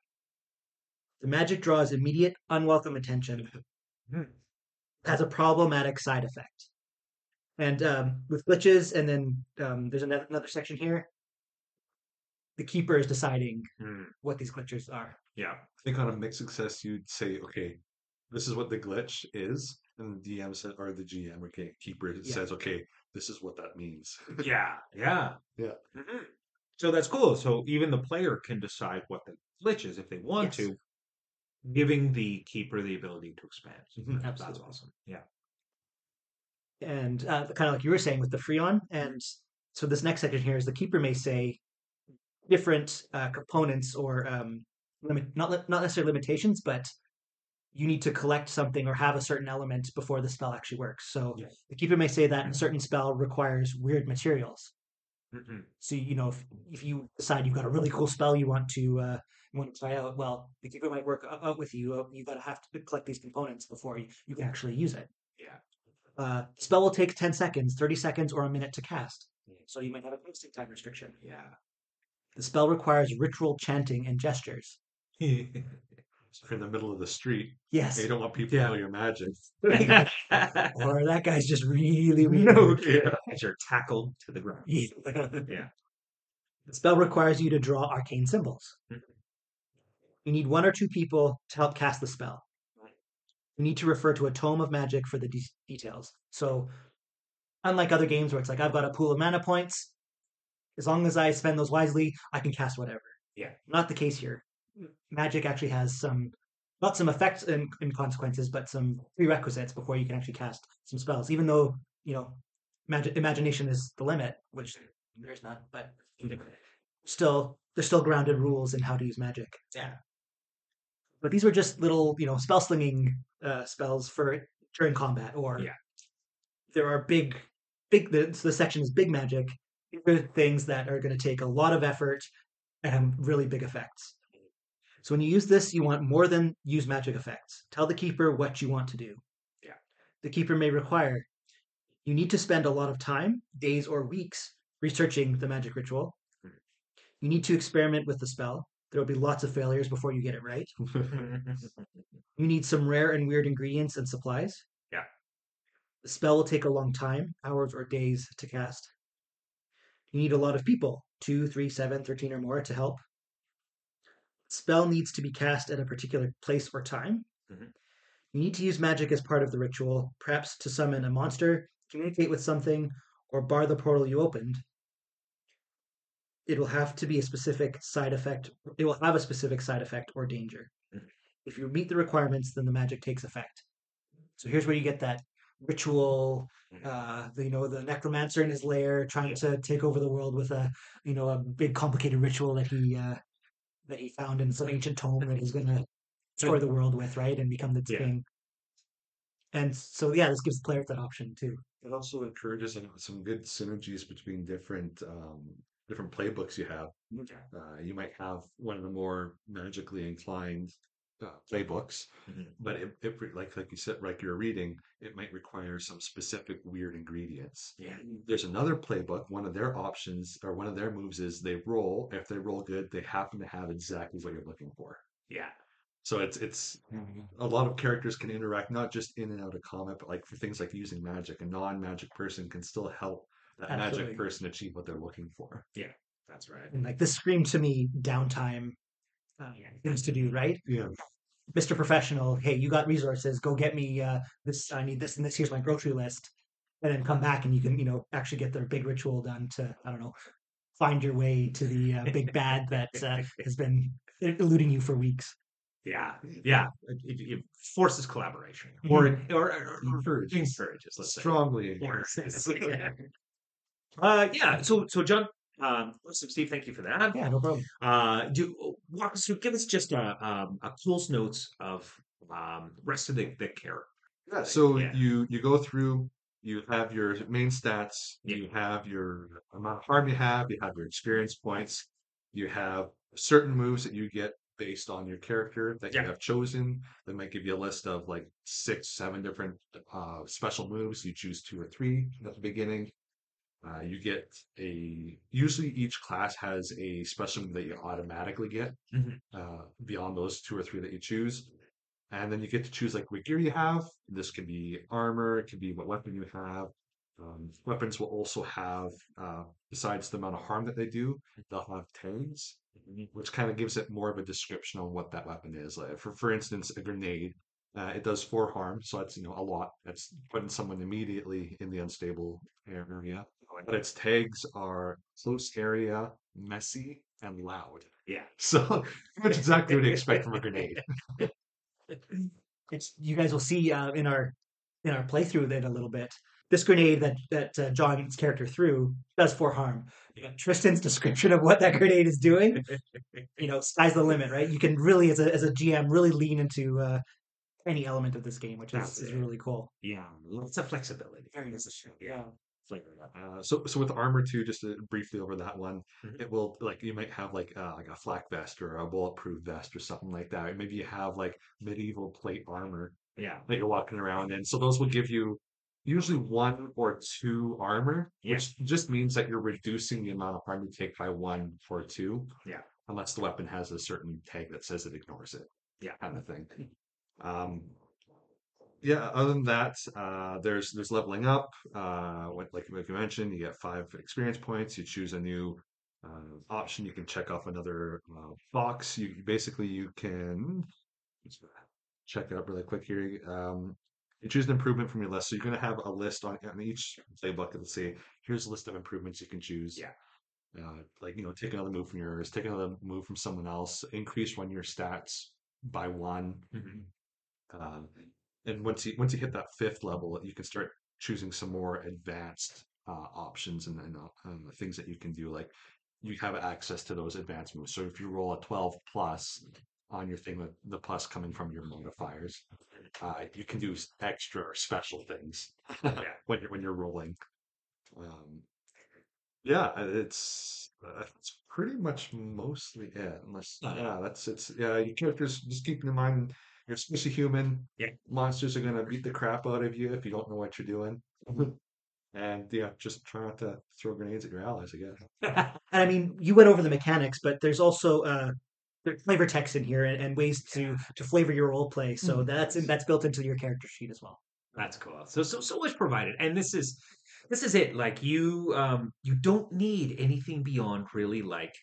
The magic draws immediate, unwelcome attention. Has a problematic side effect. And with glitches, and then there's another section here. The keeper is deciding what these glitches are. Yeah. I think on a mixed success, you'd say, okay, this is what the glitch is. And the DM said, or the GM, okay, keeper says, okay, this is what that means. Yeah. Mm-hmm. So that's cool. So even the player can decide what the glitch is if they want to, giving the keeper the ability to expand. Mm-hmm. Absolutely. That's awesome. Yeah. And kind of like you were saying with the Freon. And so this next section here is the keeper may say different components or not necessarily limitations, but you need to collect something or have a certain element before the spell actually works. So yeah. The keeper may say that a certain spell requires weird materials. Mm-mm. So, you know, if you decide you've got a really cool spell you want to try out, well, the keeper might work out with you. You've got to have to collect these components before you can actually use it. Yeah. The spell will take 10 seconds, 30 seconds, or a minute to cast. Yeah. So you might have a posting time restriction. Yeah. The spell requires ritual chanting and gestures. You're in the middle of the street. Yes. They don't want people to know your magic. Or that guy's just really weird. As you're tackled to the ground. Yeah. The spell requires you to draw arcane symbols. Mm-hmm. You need one or two people to help cast the spell. Right. You need to refer to a tome of magic for the details. So, unlike other games where it's like, I've got a pool of mana points, as long as I spend those wisely, I can cast whatever. Yeah. Not the case here. Magic actually has some, not some effects and consequences, but some prerequisites before you can actually cast some spells. Even though, you know, imagination is the limit, which there's not, but still, there's still grounded rules in how to use magic. Yeah. But these were just little, you know, spell slinging spells for during combat, or there are big. The section is big magic. These are things that are going to take a lot of effort and have really big effects. So when you use this, you want more than use magic effects. Tell the keeper what you want to do. Yeah. The keeper may require you need to spend a lot of time, days or weeks, researching the magic ritual. Mm-hmm. You need to experiment with the spell. There will be lots of failures before you get it right. You need some rare and weird ingredients and supplies. Yeah. The spell will take a long time, hours or days to cast. You need a lot of people, 2, 3, 7, 13 or more, to help. Spell needs to be cast at a particular place or time. Mm-hmm. You need to use magic as part of the ritual, perhaps to summon a monster, communicate with something, or bar the portal you opened. It will have to be a specific side effect. It will have a specific side effect or danger. Mm-hmm. If you meet the requirements, then the magic takes effect. So here's where you get that ritual, the necromancer in his lair trying to take over the world with a big complicated ritual that he found in some ancient tome that he's going to destroy the world with, right? And become the king. And so, this gives the player that option too. It also encourages some good synergies between different different playbooks you have. Okay. You might have one of the more magically inclined playbooks, but it like you said, like you're reading, it might require some specific weird ingredients. Yeah. There's another playbook. One of their options or one of their moves is they roll. If they roll good, they happen to have exactly what you're looking for. Yeah. So it's a lot of characters can interact, not just in and out of combat, but like for things like using magic. A non-magic person can still help that magic person achieve what they're looking for. Yeah, that's right. And like this screamed to me downtime things to do, right? Yeah. Mr. Professional, hey, you got resources, go get me this, I need this and this, here's my grocery list, and then come back and you can, actually get their big ritual done to, I don't know, find your way to the big bad that has been eluding you for weeks. Yeah, yeah. It forces collaboration. Mm-hmm. Or encourages, let's strongly say. Strongly encourages. So John, Steve, thank you for that. Yeah, no problem. Walk us through, give us just a close notes of the rest of the character. Yeah, so you go through, you have your main stats, you have your amount of harm you have your experience points, you have certain moves that you get based on your character that you have chosen. They might give you a list of like 6, 7 different special moves. You choose 2 or 3 at the beginning. You get usually each class has a special that you automatically get beyond those 2 or 3 that you choose. And then you get to choose like what gear you have. This could be armor. It could be what weapon you have. Weapons will also have, besides the amount of harm that they do, they'll have tags, which kind of gives it more of a description on what that weapon is. Like for instance, a grenade. It does 4 harm, so that's a lot. That's putting someone immediately in the unstable area. But its tags are close area, messy, and loud. Yeah. So that's exactly what you expect from a grenade. You guys will see in our playthrough that a little bit. This grenade that John's character threw does 4 harm. Tristan's description of what that grenade is doing, sky's the limit, right? You can really, as a GM, really lean into any element of this game, which is really cool. Yeah, lots of flexibility. Very necessary. Yeah. So with armor too, just to briefly over that one, it will, like, you might have like a flak vest or a bulletproof vest or something like that. Maybe you have like medieval plate armor. Yeah, that you're walking around in. So those will give you usually 1 or 2 armor, which just means that you're reducing the amount of harm you take by 1 or 2. Yeah, unless the weapon has a certain tag that says it ignores it. Yeah, kind of thing. Yeah, other than that, there's leveling up. Like you mentioned, you get 5 experience points. You choose a new option. You can check off another box. You can check it up really quick here. You choose an improvement from your list. So you're going to have a list on each playbook. Let's say, here's a list of improvements you can choose. Yeah. Take another move from yours, take another move from someone else, increase one of your stats by 1. And once you hit that 5th level, you can start choosing some more advanced options and things that you can do. Like, you have access to those advanced moves. So if you roll a 12 plus on your thing, with the plus coming from your modifiers, you can do extra or special things when you're rolling. It's pretty much mostly it. Your characters, just keep in mind, you're supposed to be human. Yeah. Monsters are going to beat the crap out of you if you don't know what you're doing. And just try not to throw grenades at your allies, I guess. And I mean, you went over the mechanics, but there's also flavor text in here and ways to flavor your role play. So that's built into your character sheet as well. That's cool. So much provided. And this is it. Like, you you don't need anything beyond really like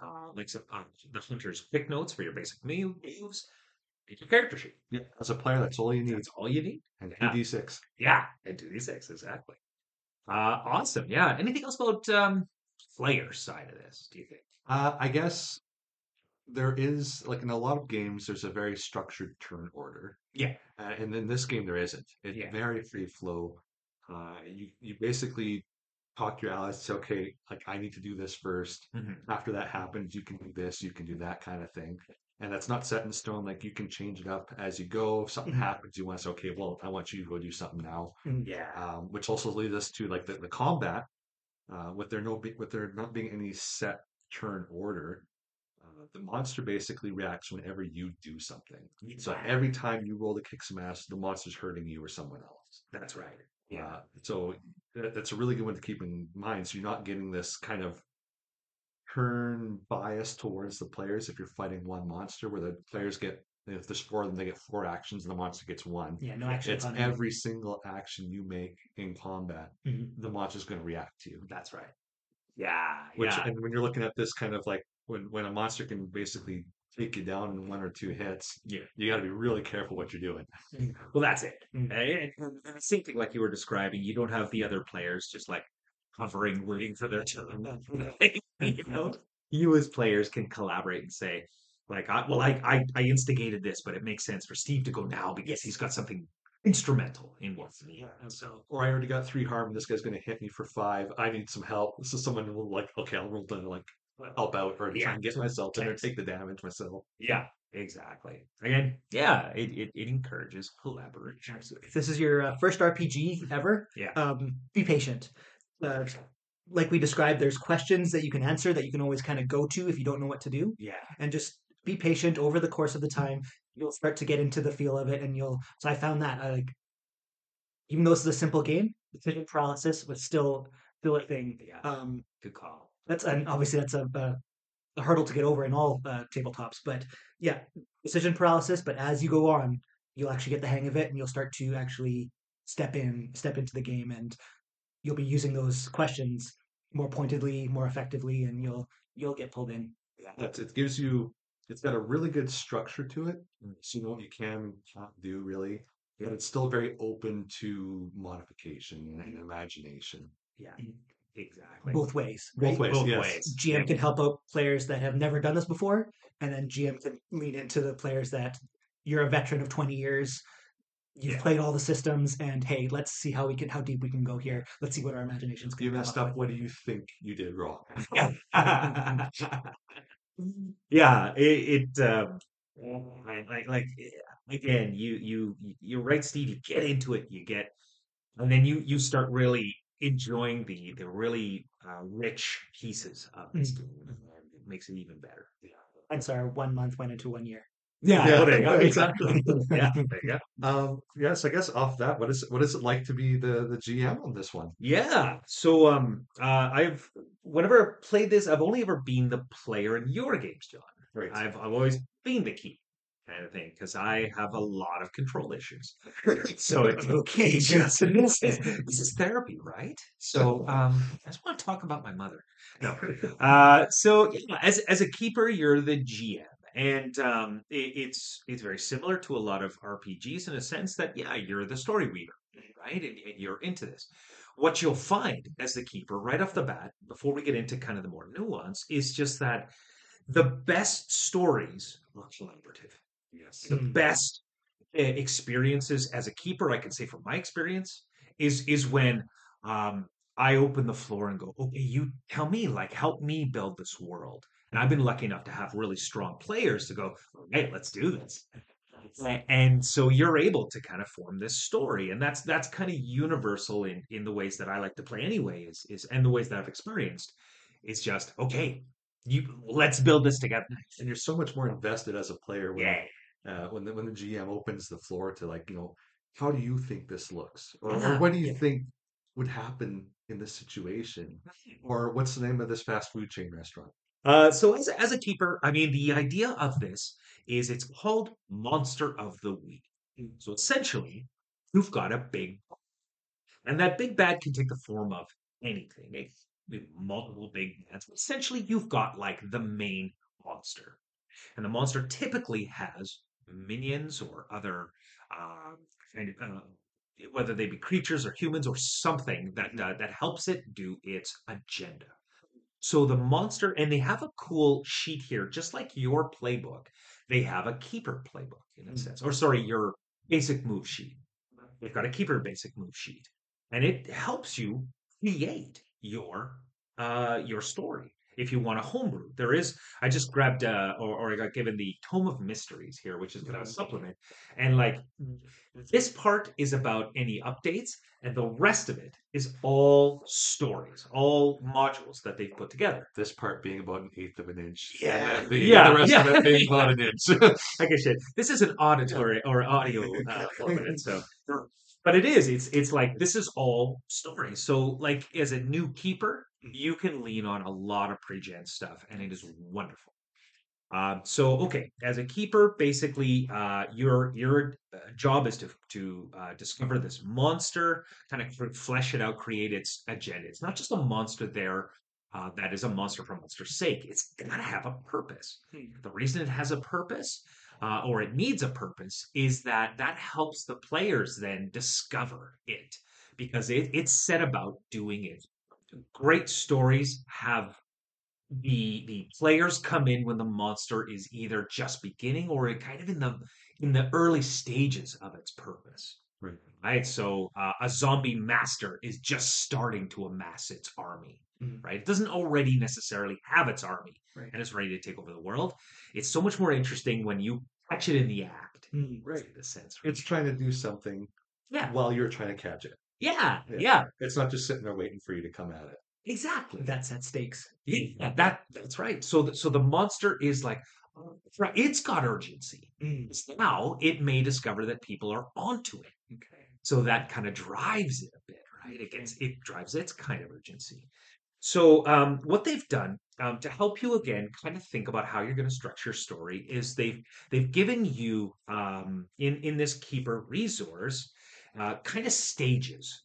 the hunter's quick notes for your basic moves. Your character sheet. Yeah, as a player, that's all you need. That's all you need. And 2d6. Yeah, and 2d6, exactly. Awesome. Yeah. Anything else about player side of this, do you think? I guess there is, like, in a lot of games, there's a very structured turn order. Yeah. And in this game, there isn't. It's very free flow. You basically talk to your allies, say, okay, like, I need to do this first. After that happens, you can do this, you can do that kind of thing. And that's not set in stone. Like, you can change it up as you go. If something happens, you want to say, okay, well, I want you to go do something now. Yeah. Which also leads us to, like, the combat, with there not being any set turn order. The monster basically reacts whenever you do something. Yeah. So every time you roll to kick some ass, the monster's hurting you or someone else. That's right. Yeah. So that's a really good one to keep in mind. So you're not getting this kind of turn bias towards the players if you're fighting one monster, where the players get, if there's 4 of them, they get 4 actions and the monster gets 1. Yeah, no action. It's every single action you make in combat, the monster's going to react to you. That's right. Yeah. And when you're looking at this kind of like, when a monster can basically take you down in 1 or 2 hits, you got to be really careful what you're doing. Well, that's it. And the same thing like you were describing, you don't have the other players just like hovering, waiting for their turn. You as players can collaborate and say, like, I instigated this, but it makes sense for Steve to go now because he's got something instrumental in what's needed. So, or I already got 3 harm, and this guy's going to hit me for 5. I need some help. So someone will, like, okay, I'll roll down to, like, help out or try and get myself in or take the damage myself. Yeah. Exactly. Again, it encourages collaboration. If this is your first RPG ever, be patient. Like we described, there's questions that you can answer that you can always kind of go to if you don't know what to do. Yeah. And just be patient over the course of the time. You'll start to get into the feel of it, and so I found that even though this is a simple game, decision paralysis was still a thing. Yeah. Good call. Obviously that's a hurdle to get over in all tabletops, but decision paralysis. But as you go on, you'll actually get the hang of it, and you'll start to actually step into the game, and you'll be using those questions more pointedly, more effectively, and you'll get pulled in. Yeah. It's got a really good structure to it, so you know what you can do really, but it's still very open to modification and imagination. Yeah. Exactly. Both ways. GM can help out players that have never done this before, and then GM can lean into the players that you're a veteran of 20 years. You've played all the systems, and hey, let's see how deep we can go here. Let's see what our imaginations can do. You messed up. What do you think you did wrong? Yeah, it. Like Again, you're right, Steve. You get into it, and then you start really enjoying the really rich pieces of this game. And it makes it even better. Yeah. And so our 1 month went into 1 year. Yeah, there you go. Exactly. Yeah, there you go. So I guess off that, what is it like to be the GM on this one? Yeah. So whenever I played this, I've only ever been the player in your games, John. Right. I've always been the keeper. Kind of thing, because I have a lot of control issues. So it's okay, Justin. This is therapy, right? So I just want to talk about my mother. No. So yeah, as a keeper, you're the GM, and it's very similar to a lot of RPGs in a sense that you're the story weaver, right? And you're into this. What you'll find as the keeper right off the bat, before we get into kind of the more nuance, is just that the best stories are collaborative. Yes. The best experiences as a keeper, I can say from my experience, is when I open the floor and go, okay, you tell me, like, help me build this world. And I've been lucky enough to have really strong players to go, hey, let's do this. And so you're able to kind of form this story. And that's kind of universal in the ways that I like to play anyway, and the ways that I've experienced is just, okay, let's build this together. And you're so much more invested as a player when the GM opens the floor to, like, you know, how do you think this looks, or what do you think would happen in this situation, or what's the name of this fast food chain restaurant? So as a keeper, I mean, the idea of this is it's called Monster of the Week. So essentially, you've got a big bad, and that big bad can take the form of anything. Multiple big bads. Essentially, you've got, like, the main monster, and the monster typically has minions or other whether they be creatures or humans or something that helps it do its agenda. So the monster, and they have a cool sheet here, just like your playbook. They have a keeper playbook in a sense, your basic move sheet. They've got a keeper basic move sheet, and it helps you create your story. If you want a homebrew, there is. I just grabbed I got given the Tome of Mysteries here, which is going to supplement. And, like, this part is about any updates, and the rest of it is all stories, all modules that they've put together. This part being about an eighth of an inch. Yeah, the rest of it being about an inch. I guess this is an auditory or audio format, so. But it is. It's like, this is all story. So, like, as a new keeper, you can lean on a lot of pre-gen stuff, and it is wonderful. As a keeper, basically, your job is to discover this monster, kind of flesh it out, create its agenda. It's not just a monster there that is a monster for monster's sake. It's gotta have a purpose. The reason it has a purpose, or it needs a purpose, is that helps the players then discover it, because it's set about doing it. Great stories have the players come in when the monster is either just beginning or kind of in the early stages of its purpose. Right. Right. So a zombie master is just starting to amass its army. Right? It doesn't already necessarily have its army, right, and it's ready to take over the world. It's so much more interesting when you catch it in the act. Right. In a sense, right? It's trying to do something while you're trying to catch it. Yeah. It's not just sitting there waiting for you to come at it. Exactly. That's at stakes. Yeah, that's right. So the monster is like, it's got urgency. Now it may discover that people are onto it. Okay. So that kind of drives it a bit, right? It drives its kind of urgency. So what they've done to help you, again, kind of think about how you're going to structure your story, is they've given you in this keeper resource kind of stages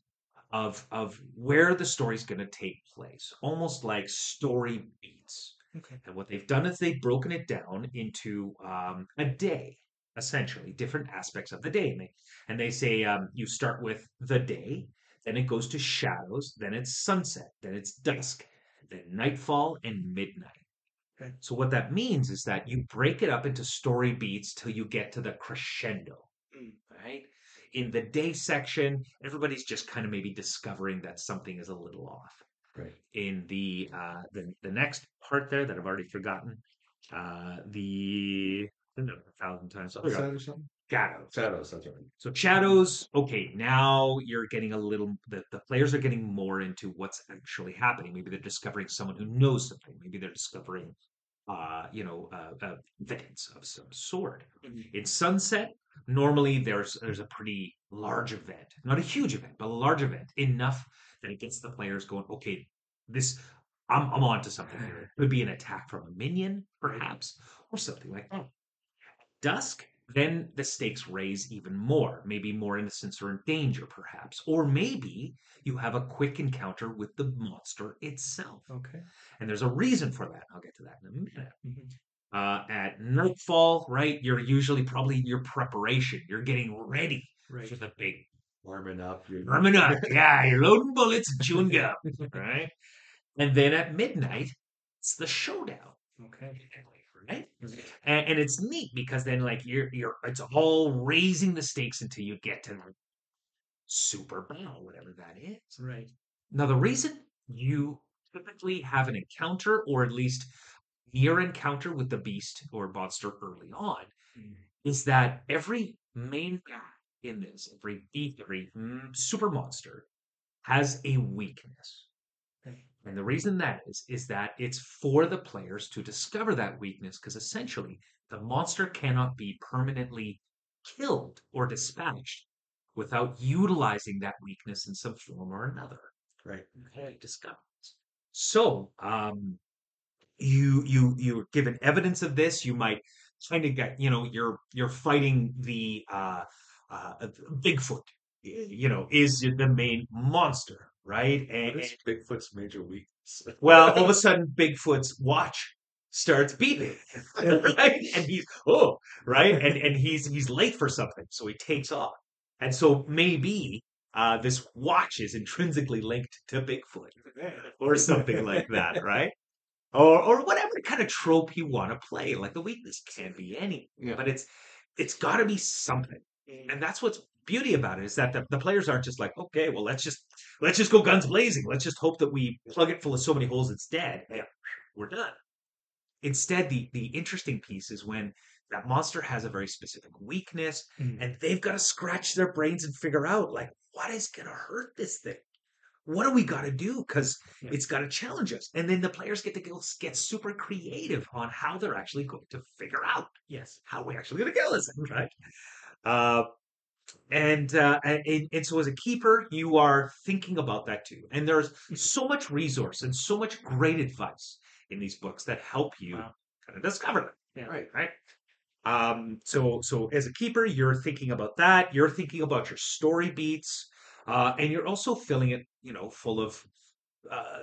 of where the story's going to take place, almost like story beats. Okay. And what they've done is they've broken it down into a day, essentially, different aspects of the day. And they say you start with the day, then it goes to shadows, then it's sunset, then it's dusk, then nightfall and midnight. Okay. So what that means is that you break it up into story beats till you get to the crescendo, right? In the day section, everybody's just kind of maybe discovering that something is a little off. Right. In the next part there that I've already forgotten, the 1,000 times. Sunset or something? Shadows, that's right. So Shadows, okay, now you're getting a little, the players are getting more into what's actually happening. Maybe they're discovering someone who knows something. Maybe they're discovering, evidence of some sort. Mm-hmm. In Sunset, normally there's a pretty large event, not a huge event, but a large event, enough that it gets the players going, okay, this, I'm on to something here. It could be an attack from a minion, perhaps, or something like that. Dusk, then the stakes raise even more. Maybe more innocents are in danger, perhaps. Or maybe you have a quick encounter with the monster itself. Okay. And there's a reason for that. I'll get to that in a minute. Mm-hmm. At nightfall, right, you're usually probably your preparation. You're getting ready for the big... Warming up. Warming up. Yeah, you're loading bullets and chewing gum. Right? And then at midnight, it's the showdown. Okay. Right? And it's neat because then, like, you're it's all raising the stakes until you get to the super battle, whatever that is. Right. Now, the reason you typically have an encounter, or at least near encounter with the beast or monster early on, is that every main guy in this, every super monster has a weakness. And the reason that is that it's for the players to discover that weakness, because essentially the monster cannot be permanently killed or dispatched without utilizing that weakness in some form or another. Right. Okay. Discovered. So you're given evidence of this. You might kind of get, you're fighting the Bigfoot. Is the main monster. Right? And what is Bigfoot's major weakness? Well, all of a sudden, Bigfoot's watch starts beeping, right? And he's and he's late for something, so he takes off. And so maybe this watch is intrinsically linked to Bigfoot or something like that, right? Or whatever kind of trope you want to play. Like, the weakness can be any, but it's got to be something, and that's what's beauty about it, is that the players aren't just like, okay, well, let's just go guns blazing. Let's just hope that we plug it full of so many holes it's dead and we're done. Instead, the interesting piece is when that monster has a very specific weakness, and they've got to scratch their brains and figure out, like, what is going to hurt this thing? What do we got to do? Because it's got to challenge us. And then the players get to get super creative on how they're actually going to figure out, how we're actually going to kill this thing, right? And so as a keeper, you are thinking about that too. And there's so much resource and so much great advice in these books that help you kind of discover them. Yeah. Right. So as a keeper, you're thinking about that. You're thinking about your story beats, and you're also filling it, full of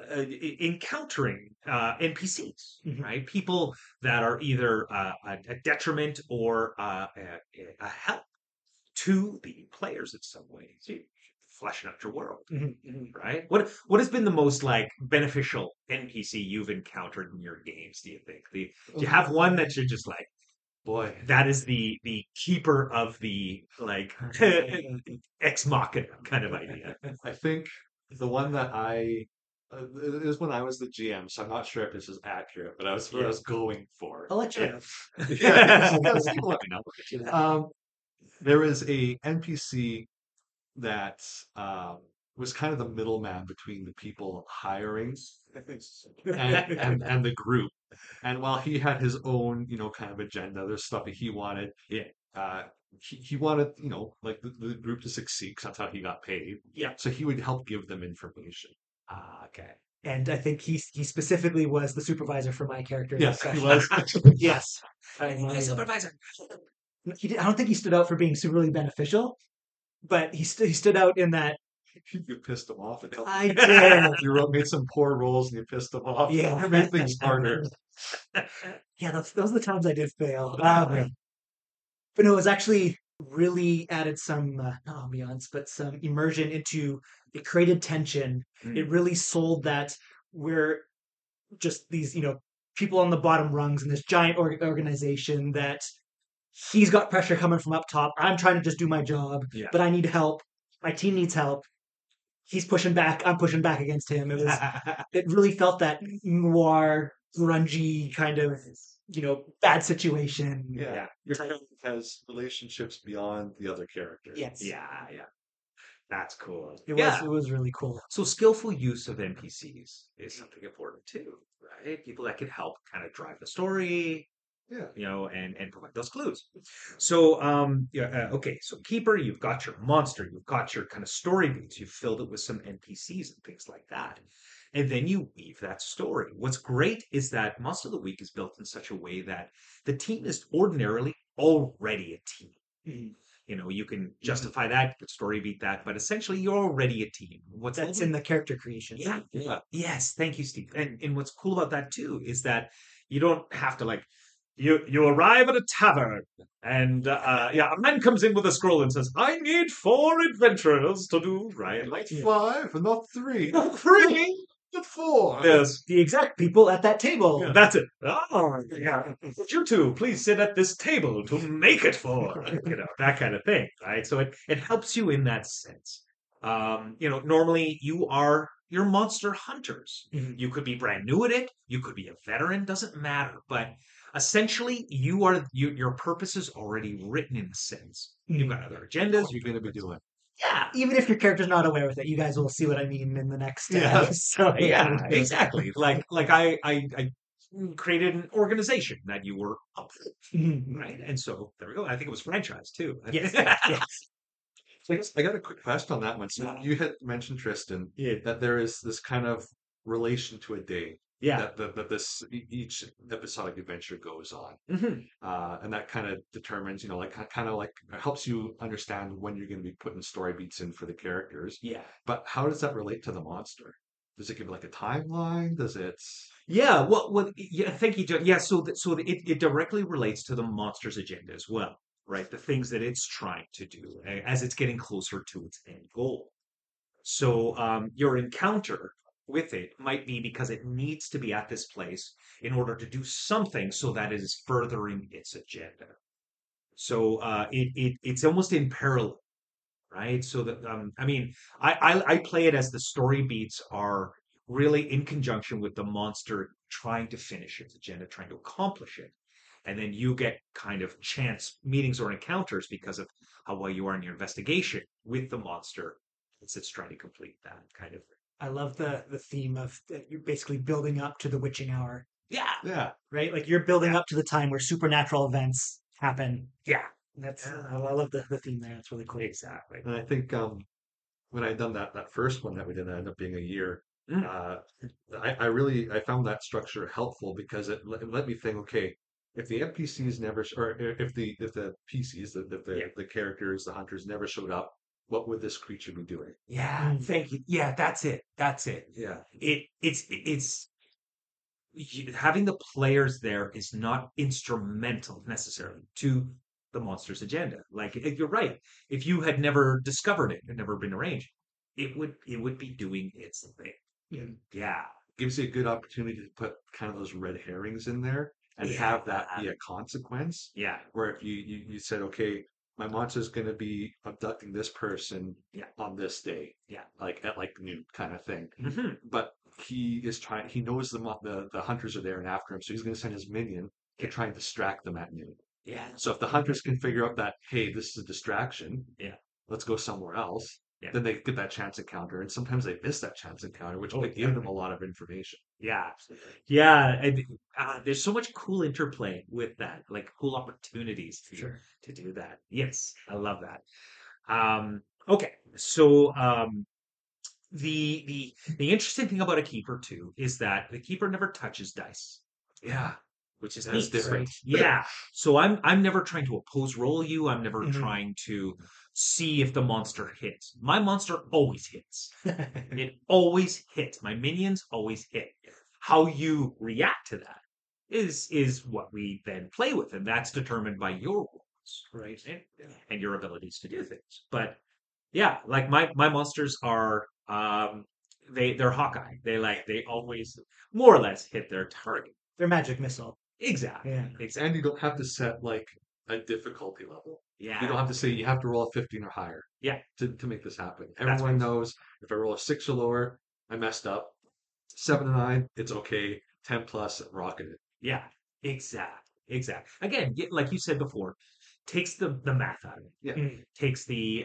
encountering NPCs, right? People that are either a detriment or a help to the players in some way. So you're fleshing out your world, right? What has been the most beneficial NPC you've encountered in your games, do you think? Do you have one that you're just like, boy, that is the keeper of the ex machina kind of idea? I think the one that it was when I was the GM, so I'm not sure if this is accurate, but I was going for. I'll let you know. Let me know. There is a NPC that was kind of the middleman between the people hiring and the group. And while he had his own, kind of agenda, there's stuff that he wanted. Yeah. He wanted, the group to succeed, because that's how he got paid. Yeah. So he would help give them information. Ah, okay. And I think he specifically was the supervisor for my character. Yes, he was. Yes. My supervisor. I don't think he stood out for being really beneficial, but he stood out in that you pissed him off. I did. You made some poor rolls and you pissed him off. Yeah, I made things harder. Yeah, those are the times I did fail. But no, it was actually really added some not ambiance, but some immersion into it. Created tension. It really sold that we're just these people on the bottom rungs in this giant organization that. He's got pressure coming from up top. I'm trying to just do my job, but I need help. My team needs help. He's pushing back. I'm pushing back against him. It really felt that noir, grungy kind of you know, bad situation. Yeah. Your character has relationships beyond the other characters. Yes. Yeah, yeah. That's cool. It was really cool. So skillful use of NPCs is something important too, right? People that can help kind of drive the story. Yeah. You know, and provide those clues. So, okay. So Keeper, you've got your monster, you've got your kind of story beats, you've filled it with some NPCs and things like that. And then you weave that story. What's great is that Monster of the Week is built in such a way that the team is ordinarily already a team. Mm-hmm. You know, you can justify that, story beat that, but essentially you're already a team. That's in the character creation. Yeah. Yeah. Yes. Thank you, Steve. And what's cool about that too is that you don't have to like, you arrive at a tavern and a man comes in with a scroll and says, I need 4 adventurers to do right. Like 5, and not 3. Not 3. But 4. Yes. The exact people at that table. Yeah. That's it. Oh, yeah. You two, please sit at this table to make it 4. You know, that kind of thing, right? So it helps you in that sense. You know, normally you're monster hunters. Mm-hmm. You could be brand new at it. You could be a veteran. Doesn't matter. But essentially, your purpose is already written in a sense. Mm-hmm. You've got other agendas. You're going to be doing. Yeah, even if your character's not aware of it, you guys will see what I mean in the next episode. Yeah, exactly. Like I created an organization that you were up with, right? And so there we go. I think it was franchise too. Yes. Yes. So I got a quick question on that one. So you had mentioned, Tristan, that there is this kind of relation to a day. Yeah, that this each episodic adventure goes on, and that kind of determines, you know, like kind of like helps you understand when you're going to be putting story beats in for the characters. Yeah, but how does that relate to the monster? Does it give like a timeline? Does it? Yeah, well, yeah. Thank you, John. Yeah, so it directly relates to the monster's agenda as well, right? The things that it's trying to do as it's getting closer to its end goal. So your encounter with it might be because it needs to be at this place in order to do something so that it is furthering its agenda. So it's almost in parallel, right? So that I play it as the story beats are really in conjunction with the monster trying to finish its agenda, trying to accomplish it. And then you get kind of chance meetings or encounters because of how well you are in your investigation with the monster as it's trying to complete that kind of thing. I love the theme of that you're basically building up to the witching hour. Yeah. Yeah. Right? Like you're building up to the time where supernatural events happen. Yeah. I love the theme there. That's really cool. Exactly. And I think when I had done that first one that we did, that ended up being a year, I found that structure helpful because it let me think, okay, if the NPCs never, or if the PCs, the characters, the hunters never showed up, what would this creature be doing? Yeah, thank you. Yeah, that's it. Yeah. It's having the players there is not instrumental necessarily to the monster's agenda. Like you're right. If you had never discovered it and never been arranged, it would be doing its thing. Yeah. Yeah. Gives you a good opportunity to put kind of those red herrings in there and have that be a consequence. Yeah. Where if you said, okay, my monster's going to be abducting this person on this day, like at like noon kind of thing. Mm-hmm. But he is trying. He knows the hunters are there and after him, so he's going to send his minion to try and distract them at noon. Yeah. So if the hunters can figure out that hey, this is a distraction, let's go somewhere else. Yeah. Then they get that chance encounter, and sometimes they miss that chance encounter, which will give them a lot of information. Yeah, absolutely. Yeah. And, there's so much cool interplay with that, like cool opportunities to do that. Yes, I love that. Okay, so the interesting thing about a keeper too is that the keeper never touches dice. Yeah. Which is neat, different. Right? Yeah. So I'm never trying to oppose roll you. I'm never trying to see if the monster hits. My monster always hits. It always hits. My minions always hit. How you react to that is what we then play with, and that's determined by your rules, right? And your abilities to do things. But yeah, like my monsters are they're Hawkeye. They always more or less hit their target. They're magic missile. Exactly. Yeah. Exactly. And you don't have to set like a difficulty level. Yeah. You don't have to say you have to roll a 15 or higher. Yeah. To make this happen. Everyone knows if I roll a 6 or lower, I messed up. 7 to 9, it's okay. 10+ rocketed. Yeah. Exactly. Again, like you said before, takes the math out of it. Yeah. Takes the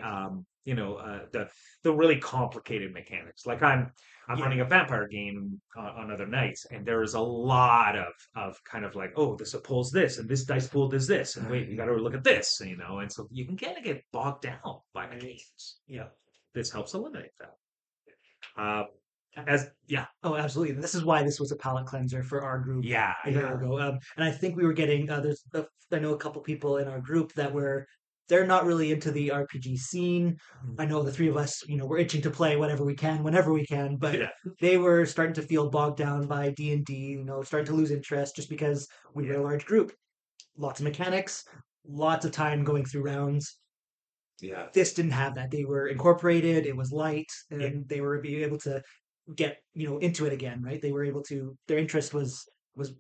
the really complicated mechanics. Like I'm running a vampire game on other nights, and there is a lot of kind of like, oh, this pulls this, and this dice pool does this, and wait, we got to look at this, and so you can kind of get bogged down by mechanics. Yeah, this helps eliminate that. Oh, absolutely. This is why this was a palate cleanser for our group. Yeah, a year ago. And I think we were getting I know a couple people in our group that they're not really into the RPG scene. Mm-hmm. I know the three of us, we're itching to play whenever we can, but they were starting to feel bogged down by D&D, starting to lose interest just because we were a large group. Lots of mechanics, lots of time going through rounds. Yeah. This didn't have that. They were incorporated, it was light, and they were able to get into it again, right? They were able to, their interest was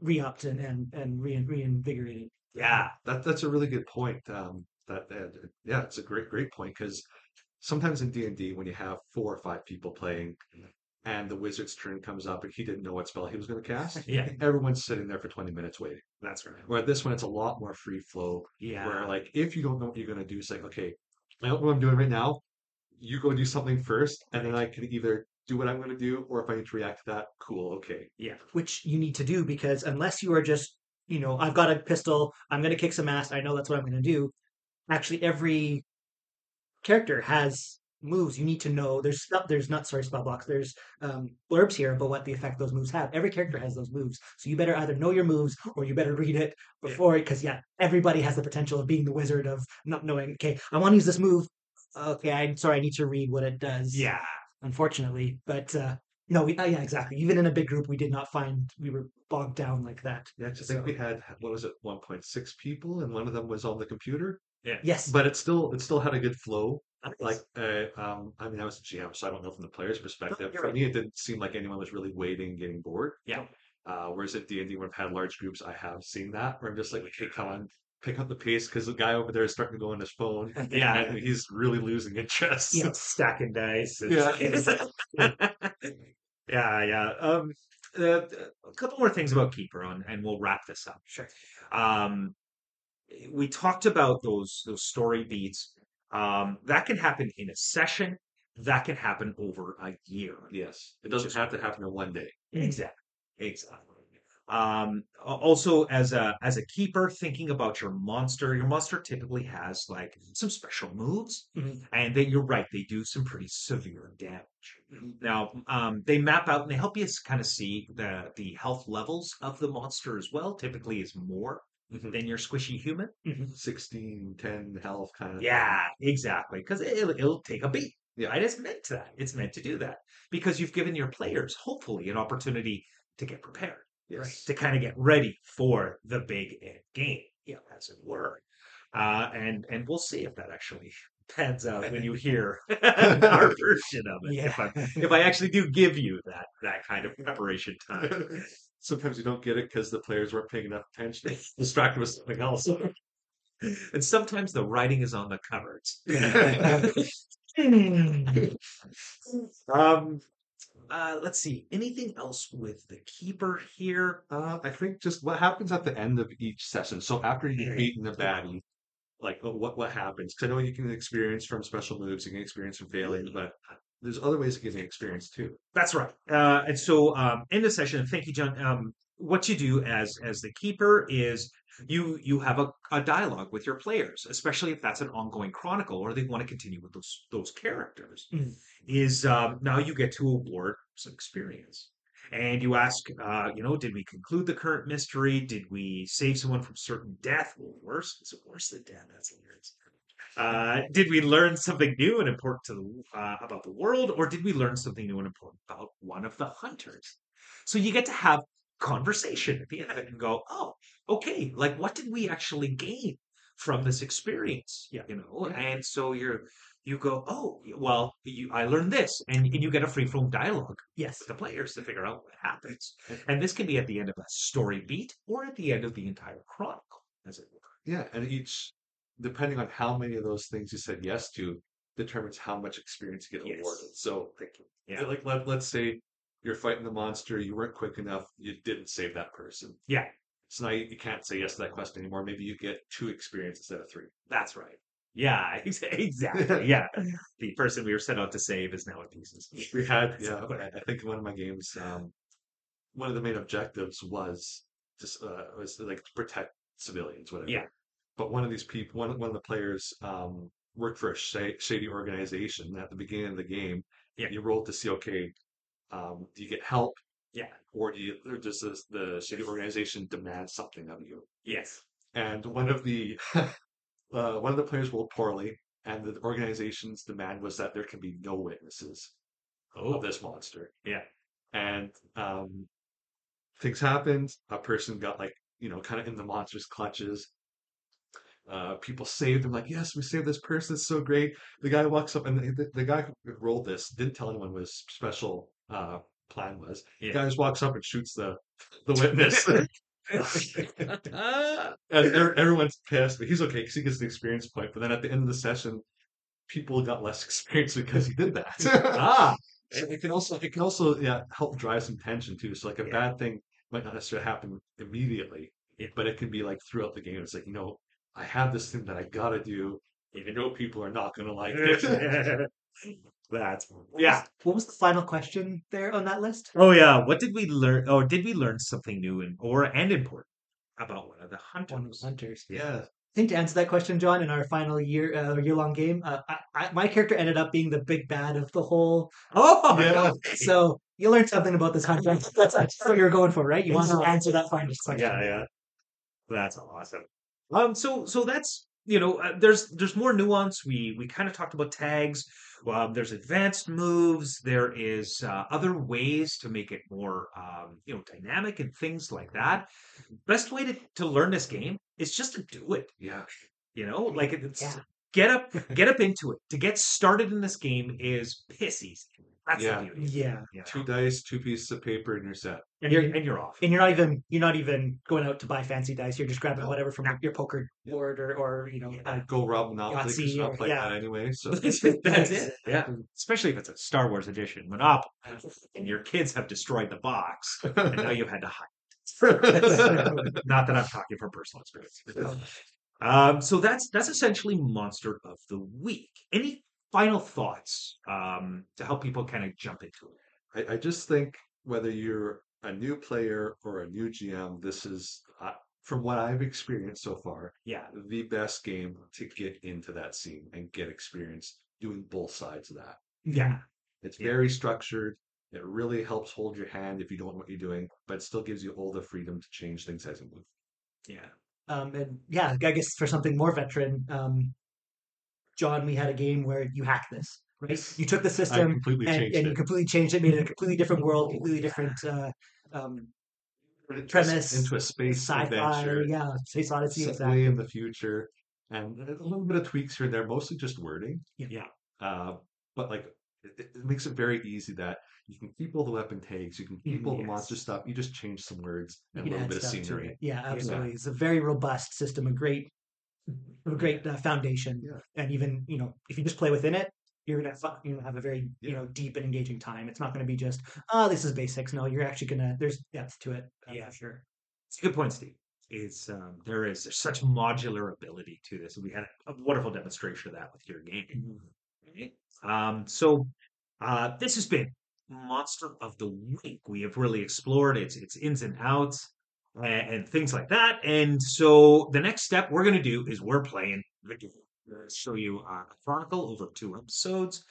re-upped and reinvigorated. Yeah, that's a really good point. It's a great point, because sometimes in D&D when you have 4 or 5 people playing and the wizard's turn comes up and he didn't know what spell he was going to cast, everyone's sitting there for 20 minutes waiting. That's right. Where this one, it's a lot more free flow. Yeah. Where like if you don't know what you're going to do, it's like, okay, I don't know what I'm doing right now. You go do something first, and then I can either do what I'm going to do, or if I need to react to that, cool, okay. Yeah. Which you need to do, because unless you are just, I've got a pistol, I'm going to kick some ass, I know that's what I'm going to do. Actually, every character has moves. You need to know. There's spell blocks. There's blurbs here about what the effect those moves have. Every character has those moves. So you better either know your moves or you better read it before, because everybody has the potential of being the wizard of not knowing, okay, I want to use this move. Okay, I'm sorry, I need to read what it does. Yeah. Unfortunately, but exactly. Even in a big group, we did not find we were bogged down like that. Yeah, I think we had 1.6 people, and one of them was on the computer. Yeah. Yes, but it still had a good flow. Nice. Like, I was the GM, so I don't know from the player's perspective. No, for me, it didn't seem like anyone was really waiting, getting bored. Yeah. Whereas at D&D, when I've had large groups, I have seen that where I'm just like, okay, come on. Pick up the pace, because the guy over there is starting to go on his phone. Yeah, and he's really losing interest. Yeah, stacking dice. A couple more things about Keeper, and we'll wrap this up. Sure. We talked about those story beats. That can happen in a session. That can happen over a year. Yes, it doesn't have to happen in one day. Exactly. Also, as a keeper, thinking about your monster typically has like some special moves, and then you're right, they do some pretty severe damage. Now, they map out and they help you kind of see the health levels of the monster as well. Typically is more than your squishy human. 16, 10 health kind of thing. Exactly, because it'll take a beat. Yeah. Right? It's meant to do that, because you've given your players hopefully an opportunity to get prepared. Yes. Right, to kind of get ready for the big end game, as it were. And we'll see if that actually pans out when you hear our version of it. Yeah. If I actually do give you that kind of preparation time. Sometimes you don't get it because the players weren't paying enough attention. They distracted with something else. And sometimes the writing is on the covers. Let's see. Anything else with the Keeper here? I think just what happens at the end of each session. So after you've beaten the baddie, like what happens? Because I know you can experience from special moves, you can experience from failing, but there's other ways of getting experience too. That's right. And so end of session. Thank you, John. What you do as the Keeper is you have a dialogue with your players, especially if that's an ongoing chronicle or they want to continue with those characters, is now you get to award some experience. And you ask, did we conclude the current mystery? Did we save someone from certain death? Well, worse. Is it worse than death? That's hilarious. Did we learn something new and important about the world? Or did we learn something new and important about one of the hunters? So you get to have conversation at the end of it and go, oh, okay, like what did we actually gain from this experience? And so you go, oh, well, I learned this, and you get a free form dialogue with the players to figure out what happens. And this can be at the end of a story beat or at the end of the entire chronicle, as it were. Yeah, and each, depending on how many of those things you said yes to, determines how much experience you get awarded. So, like let's say you're fighting the monster, you weren't quick enough, you didn't save that person. Yeah. So now you can't say yes to that quest anymore. Maybe you get 2 experience instead of 3. That's right. Yeah, exactly. Yeah. The person we were set out to save is now in pieces. We had, yeah, I think in one of my games, one of the main objectives was just to protect civilians, whatever. Yeah. But one of these people, one of the players worked for a shady organization. And at the beginning of the game, you roll to see, okay, do you get help? Yeah. Or does the shady organization demand something of you? Yes. And one of the players rolled poorly, and the organization's demand was that there can be no witnesses of this monster. Yeah. And things happened. A person got kind of in the monster's clutches. People saved him. Like, yes, we saved this person. It's so great. The guy walks up, and the guy who rolled this didn't tell anyone what his special plan was. Yeah. The guy just walks up and shoots the witness. And everyone's pissed, but he's okay because he gets the experience point. But then at the end of the session, people got less experience because he did that. So it can also help drive some tension too. So a bad thing might not necessarily happen immediately, but it can be throughout the game. It's I have this thing that I gotta do, even though people are not gonna like it. That's What was the final question there on that list? Oh yeah, what did we learn? Or did we learn something new and important about one of the hunters? One of the hunters. Yeah. I think to answer that question, John, in our final year-long game, my character ended up being the big bad of the whole. Oh yeah. God. So you learned something about this hunter. That's what you were going for, right? You want to answer that final question. Yeah, yeah. That's awesome. So that's. There's more nuance. We kind of talked about tags. There's advanced moves. There is other ways to make it more, dynamic and things like that. Best way to learn this game is just to do it. Yeah. Get up into it. To get started in this game is piss easy. That's the beauty. Yeah. Yeah. 2 dice, 2 pieces of paper, and you're set. And you're off. And you're not even going out to buy fancy dice. You're just grabbing whatever from your poker board or go rob Monopoly. Because you don't play that anyway. So that's it. Yeah. Especially if it's a Star Wars edition Monopoly, and your kids have destroyed the box, and now you've had to hide it. Not that I'm talking from personal experience. So that's essentially Monster of the Week. Any final thoughts to help people kind of jump into it? I just think whether you're a new player or a new GM, this is, from what I've experienced so far, the best game to get into that scene and get experience doing both sides of that. Yeah. It's very structured. It really helps hold your hand if you don't know what you're doing, but it still gives you all the freedom to change things as you move. Yeah. I guess for something more veteran, John, we had a game where you hacked this, right? Yes. You took the system and you completely changed it, made it a completely different world, completely different premise. Into a space adventure. Yeah, space odyssey. Exactly. In the future. And a little bit of tweaks here and there, mostly just wording. Yeah. But it makes it very easy that you can keep all the weapon tags, you can keep all the monster stuff, you just change some words and a little bit of scenery. Yeah, absolutely. Yeah. It's a very robust system, a great foundation, and even if you just play within it, you're gonna have a very deep and engaging time. It's not gonna be just this is basics. No, you're actually gonna there's depth to it. Yeah, sure. It's a good point, Steve. It's there's such modular ability to this, and we had a wonderful demonstration of that with your game. Mm-hmm. Okay. So this has been Monster of the Week. We have really explored its ins and outs. And things like that. And so the next step we're going to do is we're playing the game. Show you a chronicle over 2 episodes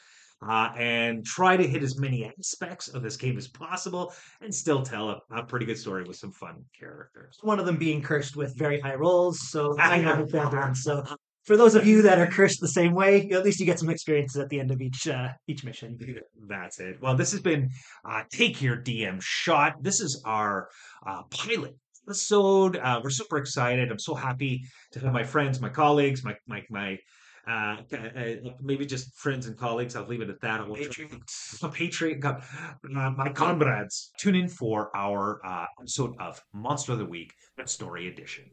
and try to hit as many aspects of this game as possible and still tell a pretty good story with some fun characters. One of them being cursed with very high rolls. So I know that. So for those of you that are cursed the same way, at least you get some experiences at the end of each mission. That's it. Well, this has been Take Your DM Shot. This is our pilot episode. We're super excited. I'm so happy to have my friends, my colleagues, my maybe just friends and colleagues. I'll leave it at that. My comrades. Tune in for our episode of Monster of the Week, Story Edition.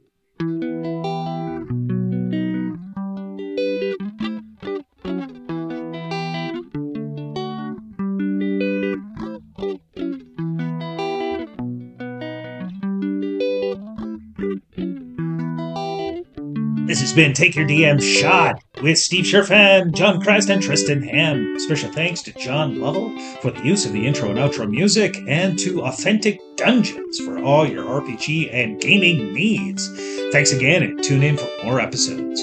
This has been Take Your DM Shot with Steve Scherfan, John Crest, and Tristan Hamm. Special thanks to John Level for the use of the intro and outro music, and to Authentic Dungeons for all your RPG and gaming needs. Thanks again, and tune in for more episodes.